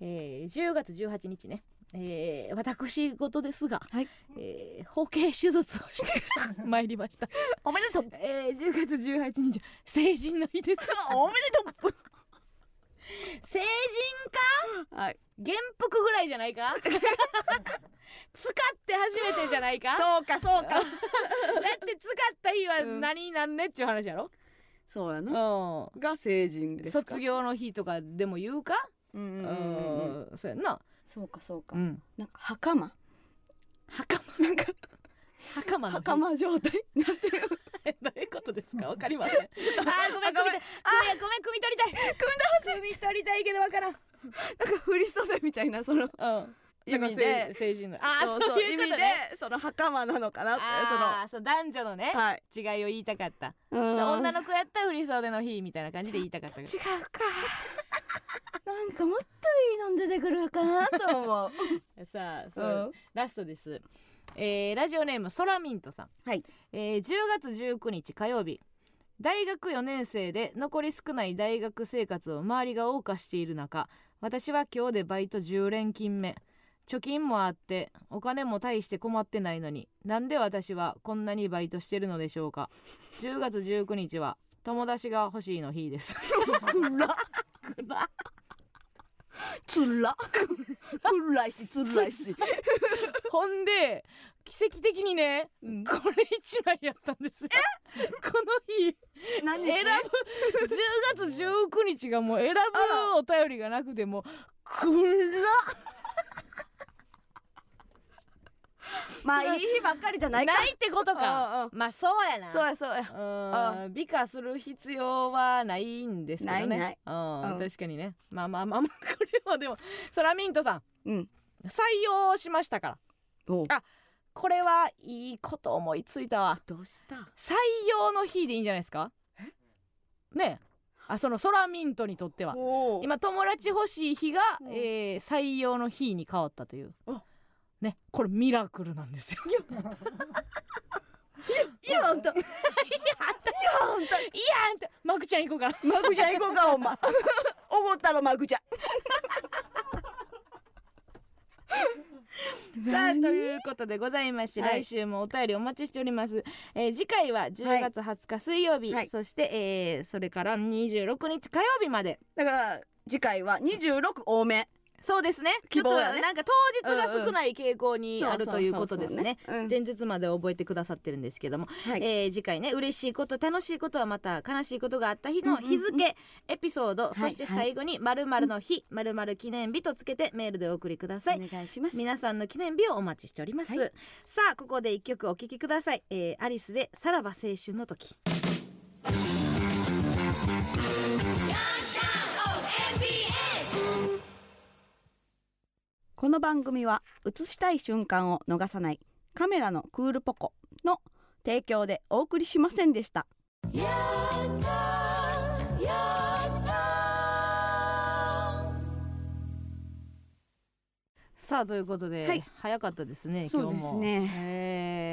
えー、じゅうがつじゅうはちにちね、えー、私事ですが、はい、えー、包茎手術をしてまいりました。おめでとう、えー、じゅうがつじゅうはちにち成人の日です。おめでとう。成人か、はい、元服ぐらいじゃないか。使って初めてじゃないか。そうかそうか。だって使った日は何になんねっちゅう話やろ。そうやな、うん、が成人ですか。卒業の日とかでも言うか。うんうんうんうん、そうやんな。そうかそうか、うん、なんか袴袴なんか袴の袴状態。どういうことですか。わかりません。あーごめんごめんごめん組み取りたい組み取りたいけどわからん。なんか振り袖みたいなその、うん、意味で成人のあそうそういう意味でその袴なのかなって。あそのそう男女のね、はい、違いを言いたかった。女の子やったら振り袖の日みたいな感じで言いたかった。違うか。なんかもっといいの出てくるかなと思う。さあそう、うん、ラストです。えー、ラジオネームソラミントさん、はい、えー、じゅうがつじゅうくにち火曜日、大学よねんせいで残り少ない大学生活を周りが謳歌している中、私は今日でバイトじゅうれんきんめ、貯金もあってお金も大して困ってないのに、なんで私はこんなにバイトしてるのでしょうか。じゅうがつじゅうくにちは友達が欲しいの日です。くらくらつらくらいしつらいしほんで奇跡的にね、うん、これ一枚やったんですよ。えこの日何日選ぶじゅうがつじゅうくにちがもう選ぶお便りがなくてもくらまあいい日ばっかりじゃないかないってことか。ああまあそうやなそうやそうや。ああ美化する必要はないんですけどね。ないない。ああ確かにね。まあまあまあ、まあ、これはでもソラミントさん、うん、採用しましたから。おあこれはいいこと思いついたわ。どうした。採用の日でいいんじゃないですか。えねえあそのソラミントにとっては今友達欲しい日が、えー、採用の日に変わったというね、これミラクルなんですよ。いやいやあんたいやあんたいやあんたいやあんたマグちゃん行こうかマグちゃん行こうかほんまおごったろマグちゃん。さあということでございまして、はい、来週もお便りお待ちしております。えー、次回はじゅうがつはつか水曜日、はい、そして、えー、それからにじゅうろくにち火曜日までだから次回はにじゅうろく多め。そうですね。ちょっとなんか当日が少ない傾向にあるということですね。前日まで覚えてくださってるんですけども、はい、えー、次回ね嬉しいこと楽しいことはまた悲しいことがあった日の日付、うんうんうん、エピソード、はい、そして最後に〇〇の日、はい、〇〇記念日とつけてメールでお送りください。お願いします。皆さんの記念日をお待ちしております、はい、さあここで一曲お聴きください。えー、アリスでさらば青春の時。この番組は映したい瞬間を逃さないカメラのクールポコの提供でお送りしませんでした。やったやった。さあということで、はい、早かったですね今日も。そうですね、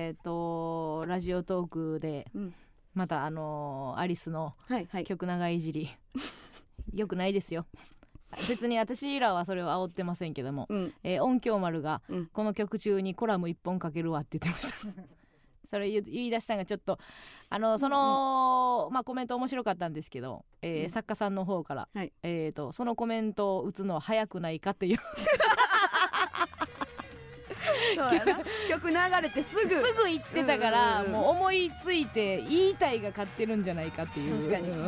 えー、とラジオトークで、うん、またあのー、アリスの曲長いじり、はいはい、よくないですよ。別に私らはそれを煽ってませんけども、うん、えー、音響丸がこの曲中にコラムいっぽんかけるわって言ってました、うん、それ言い出したんがちょっとあのその、うん、まあ、コメント面白かったんですけど、えーうん、作家さんの方から、はい、えー、とそのコメントを打つのは早くないかっていうそうやな曲流れてすぐすぐ言ってたから、うんうんうん、もう思いついて言いたいが勝ってるんじゃないかっていう。確かに、うんうん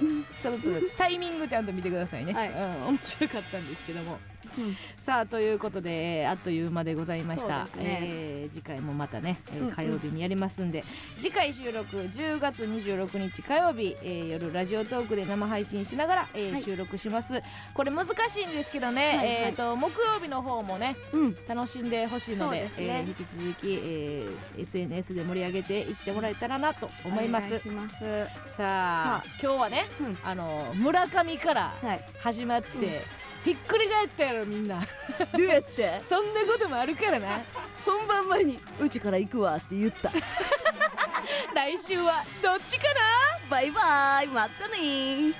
うん、ちょっとタイミングちゃんと見てくださいね、はい、うん、面白かったんですけども、うん、さあということであっという間でございました。そうですね、えー、次回もまたね、えー、火曜日にやりますんで、うんうん、次回収録じゅうがつにじゅうろくにち火曜日、えー、夜ラジオトークで生配信しながら、えーはい、収録します。これ難しいんですけどね、はいはい、えー、と木曜日の方もね、うん、楽しんでほしいの で, で、ねえー、引き続き、えー、エスエヌエス で盛り上げていってもらえたらなと思いま す, お願いします。さ あ, さあ今日はね、うん、あの村上から始まって、はい、うん、ひっくり返ったやろみんな。どうやってそんなこともあるからな。本番前にうちから行くわって言った来週はどっちかな。バイバイまたね。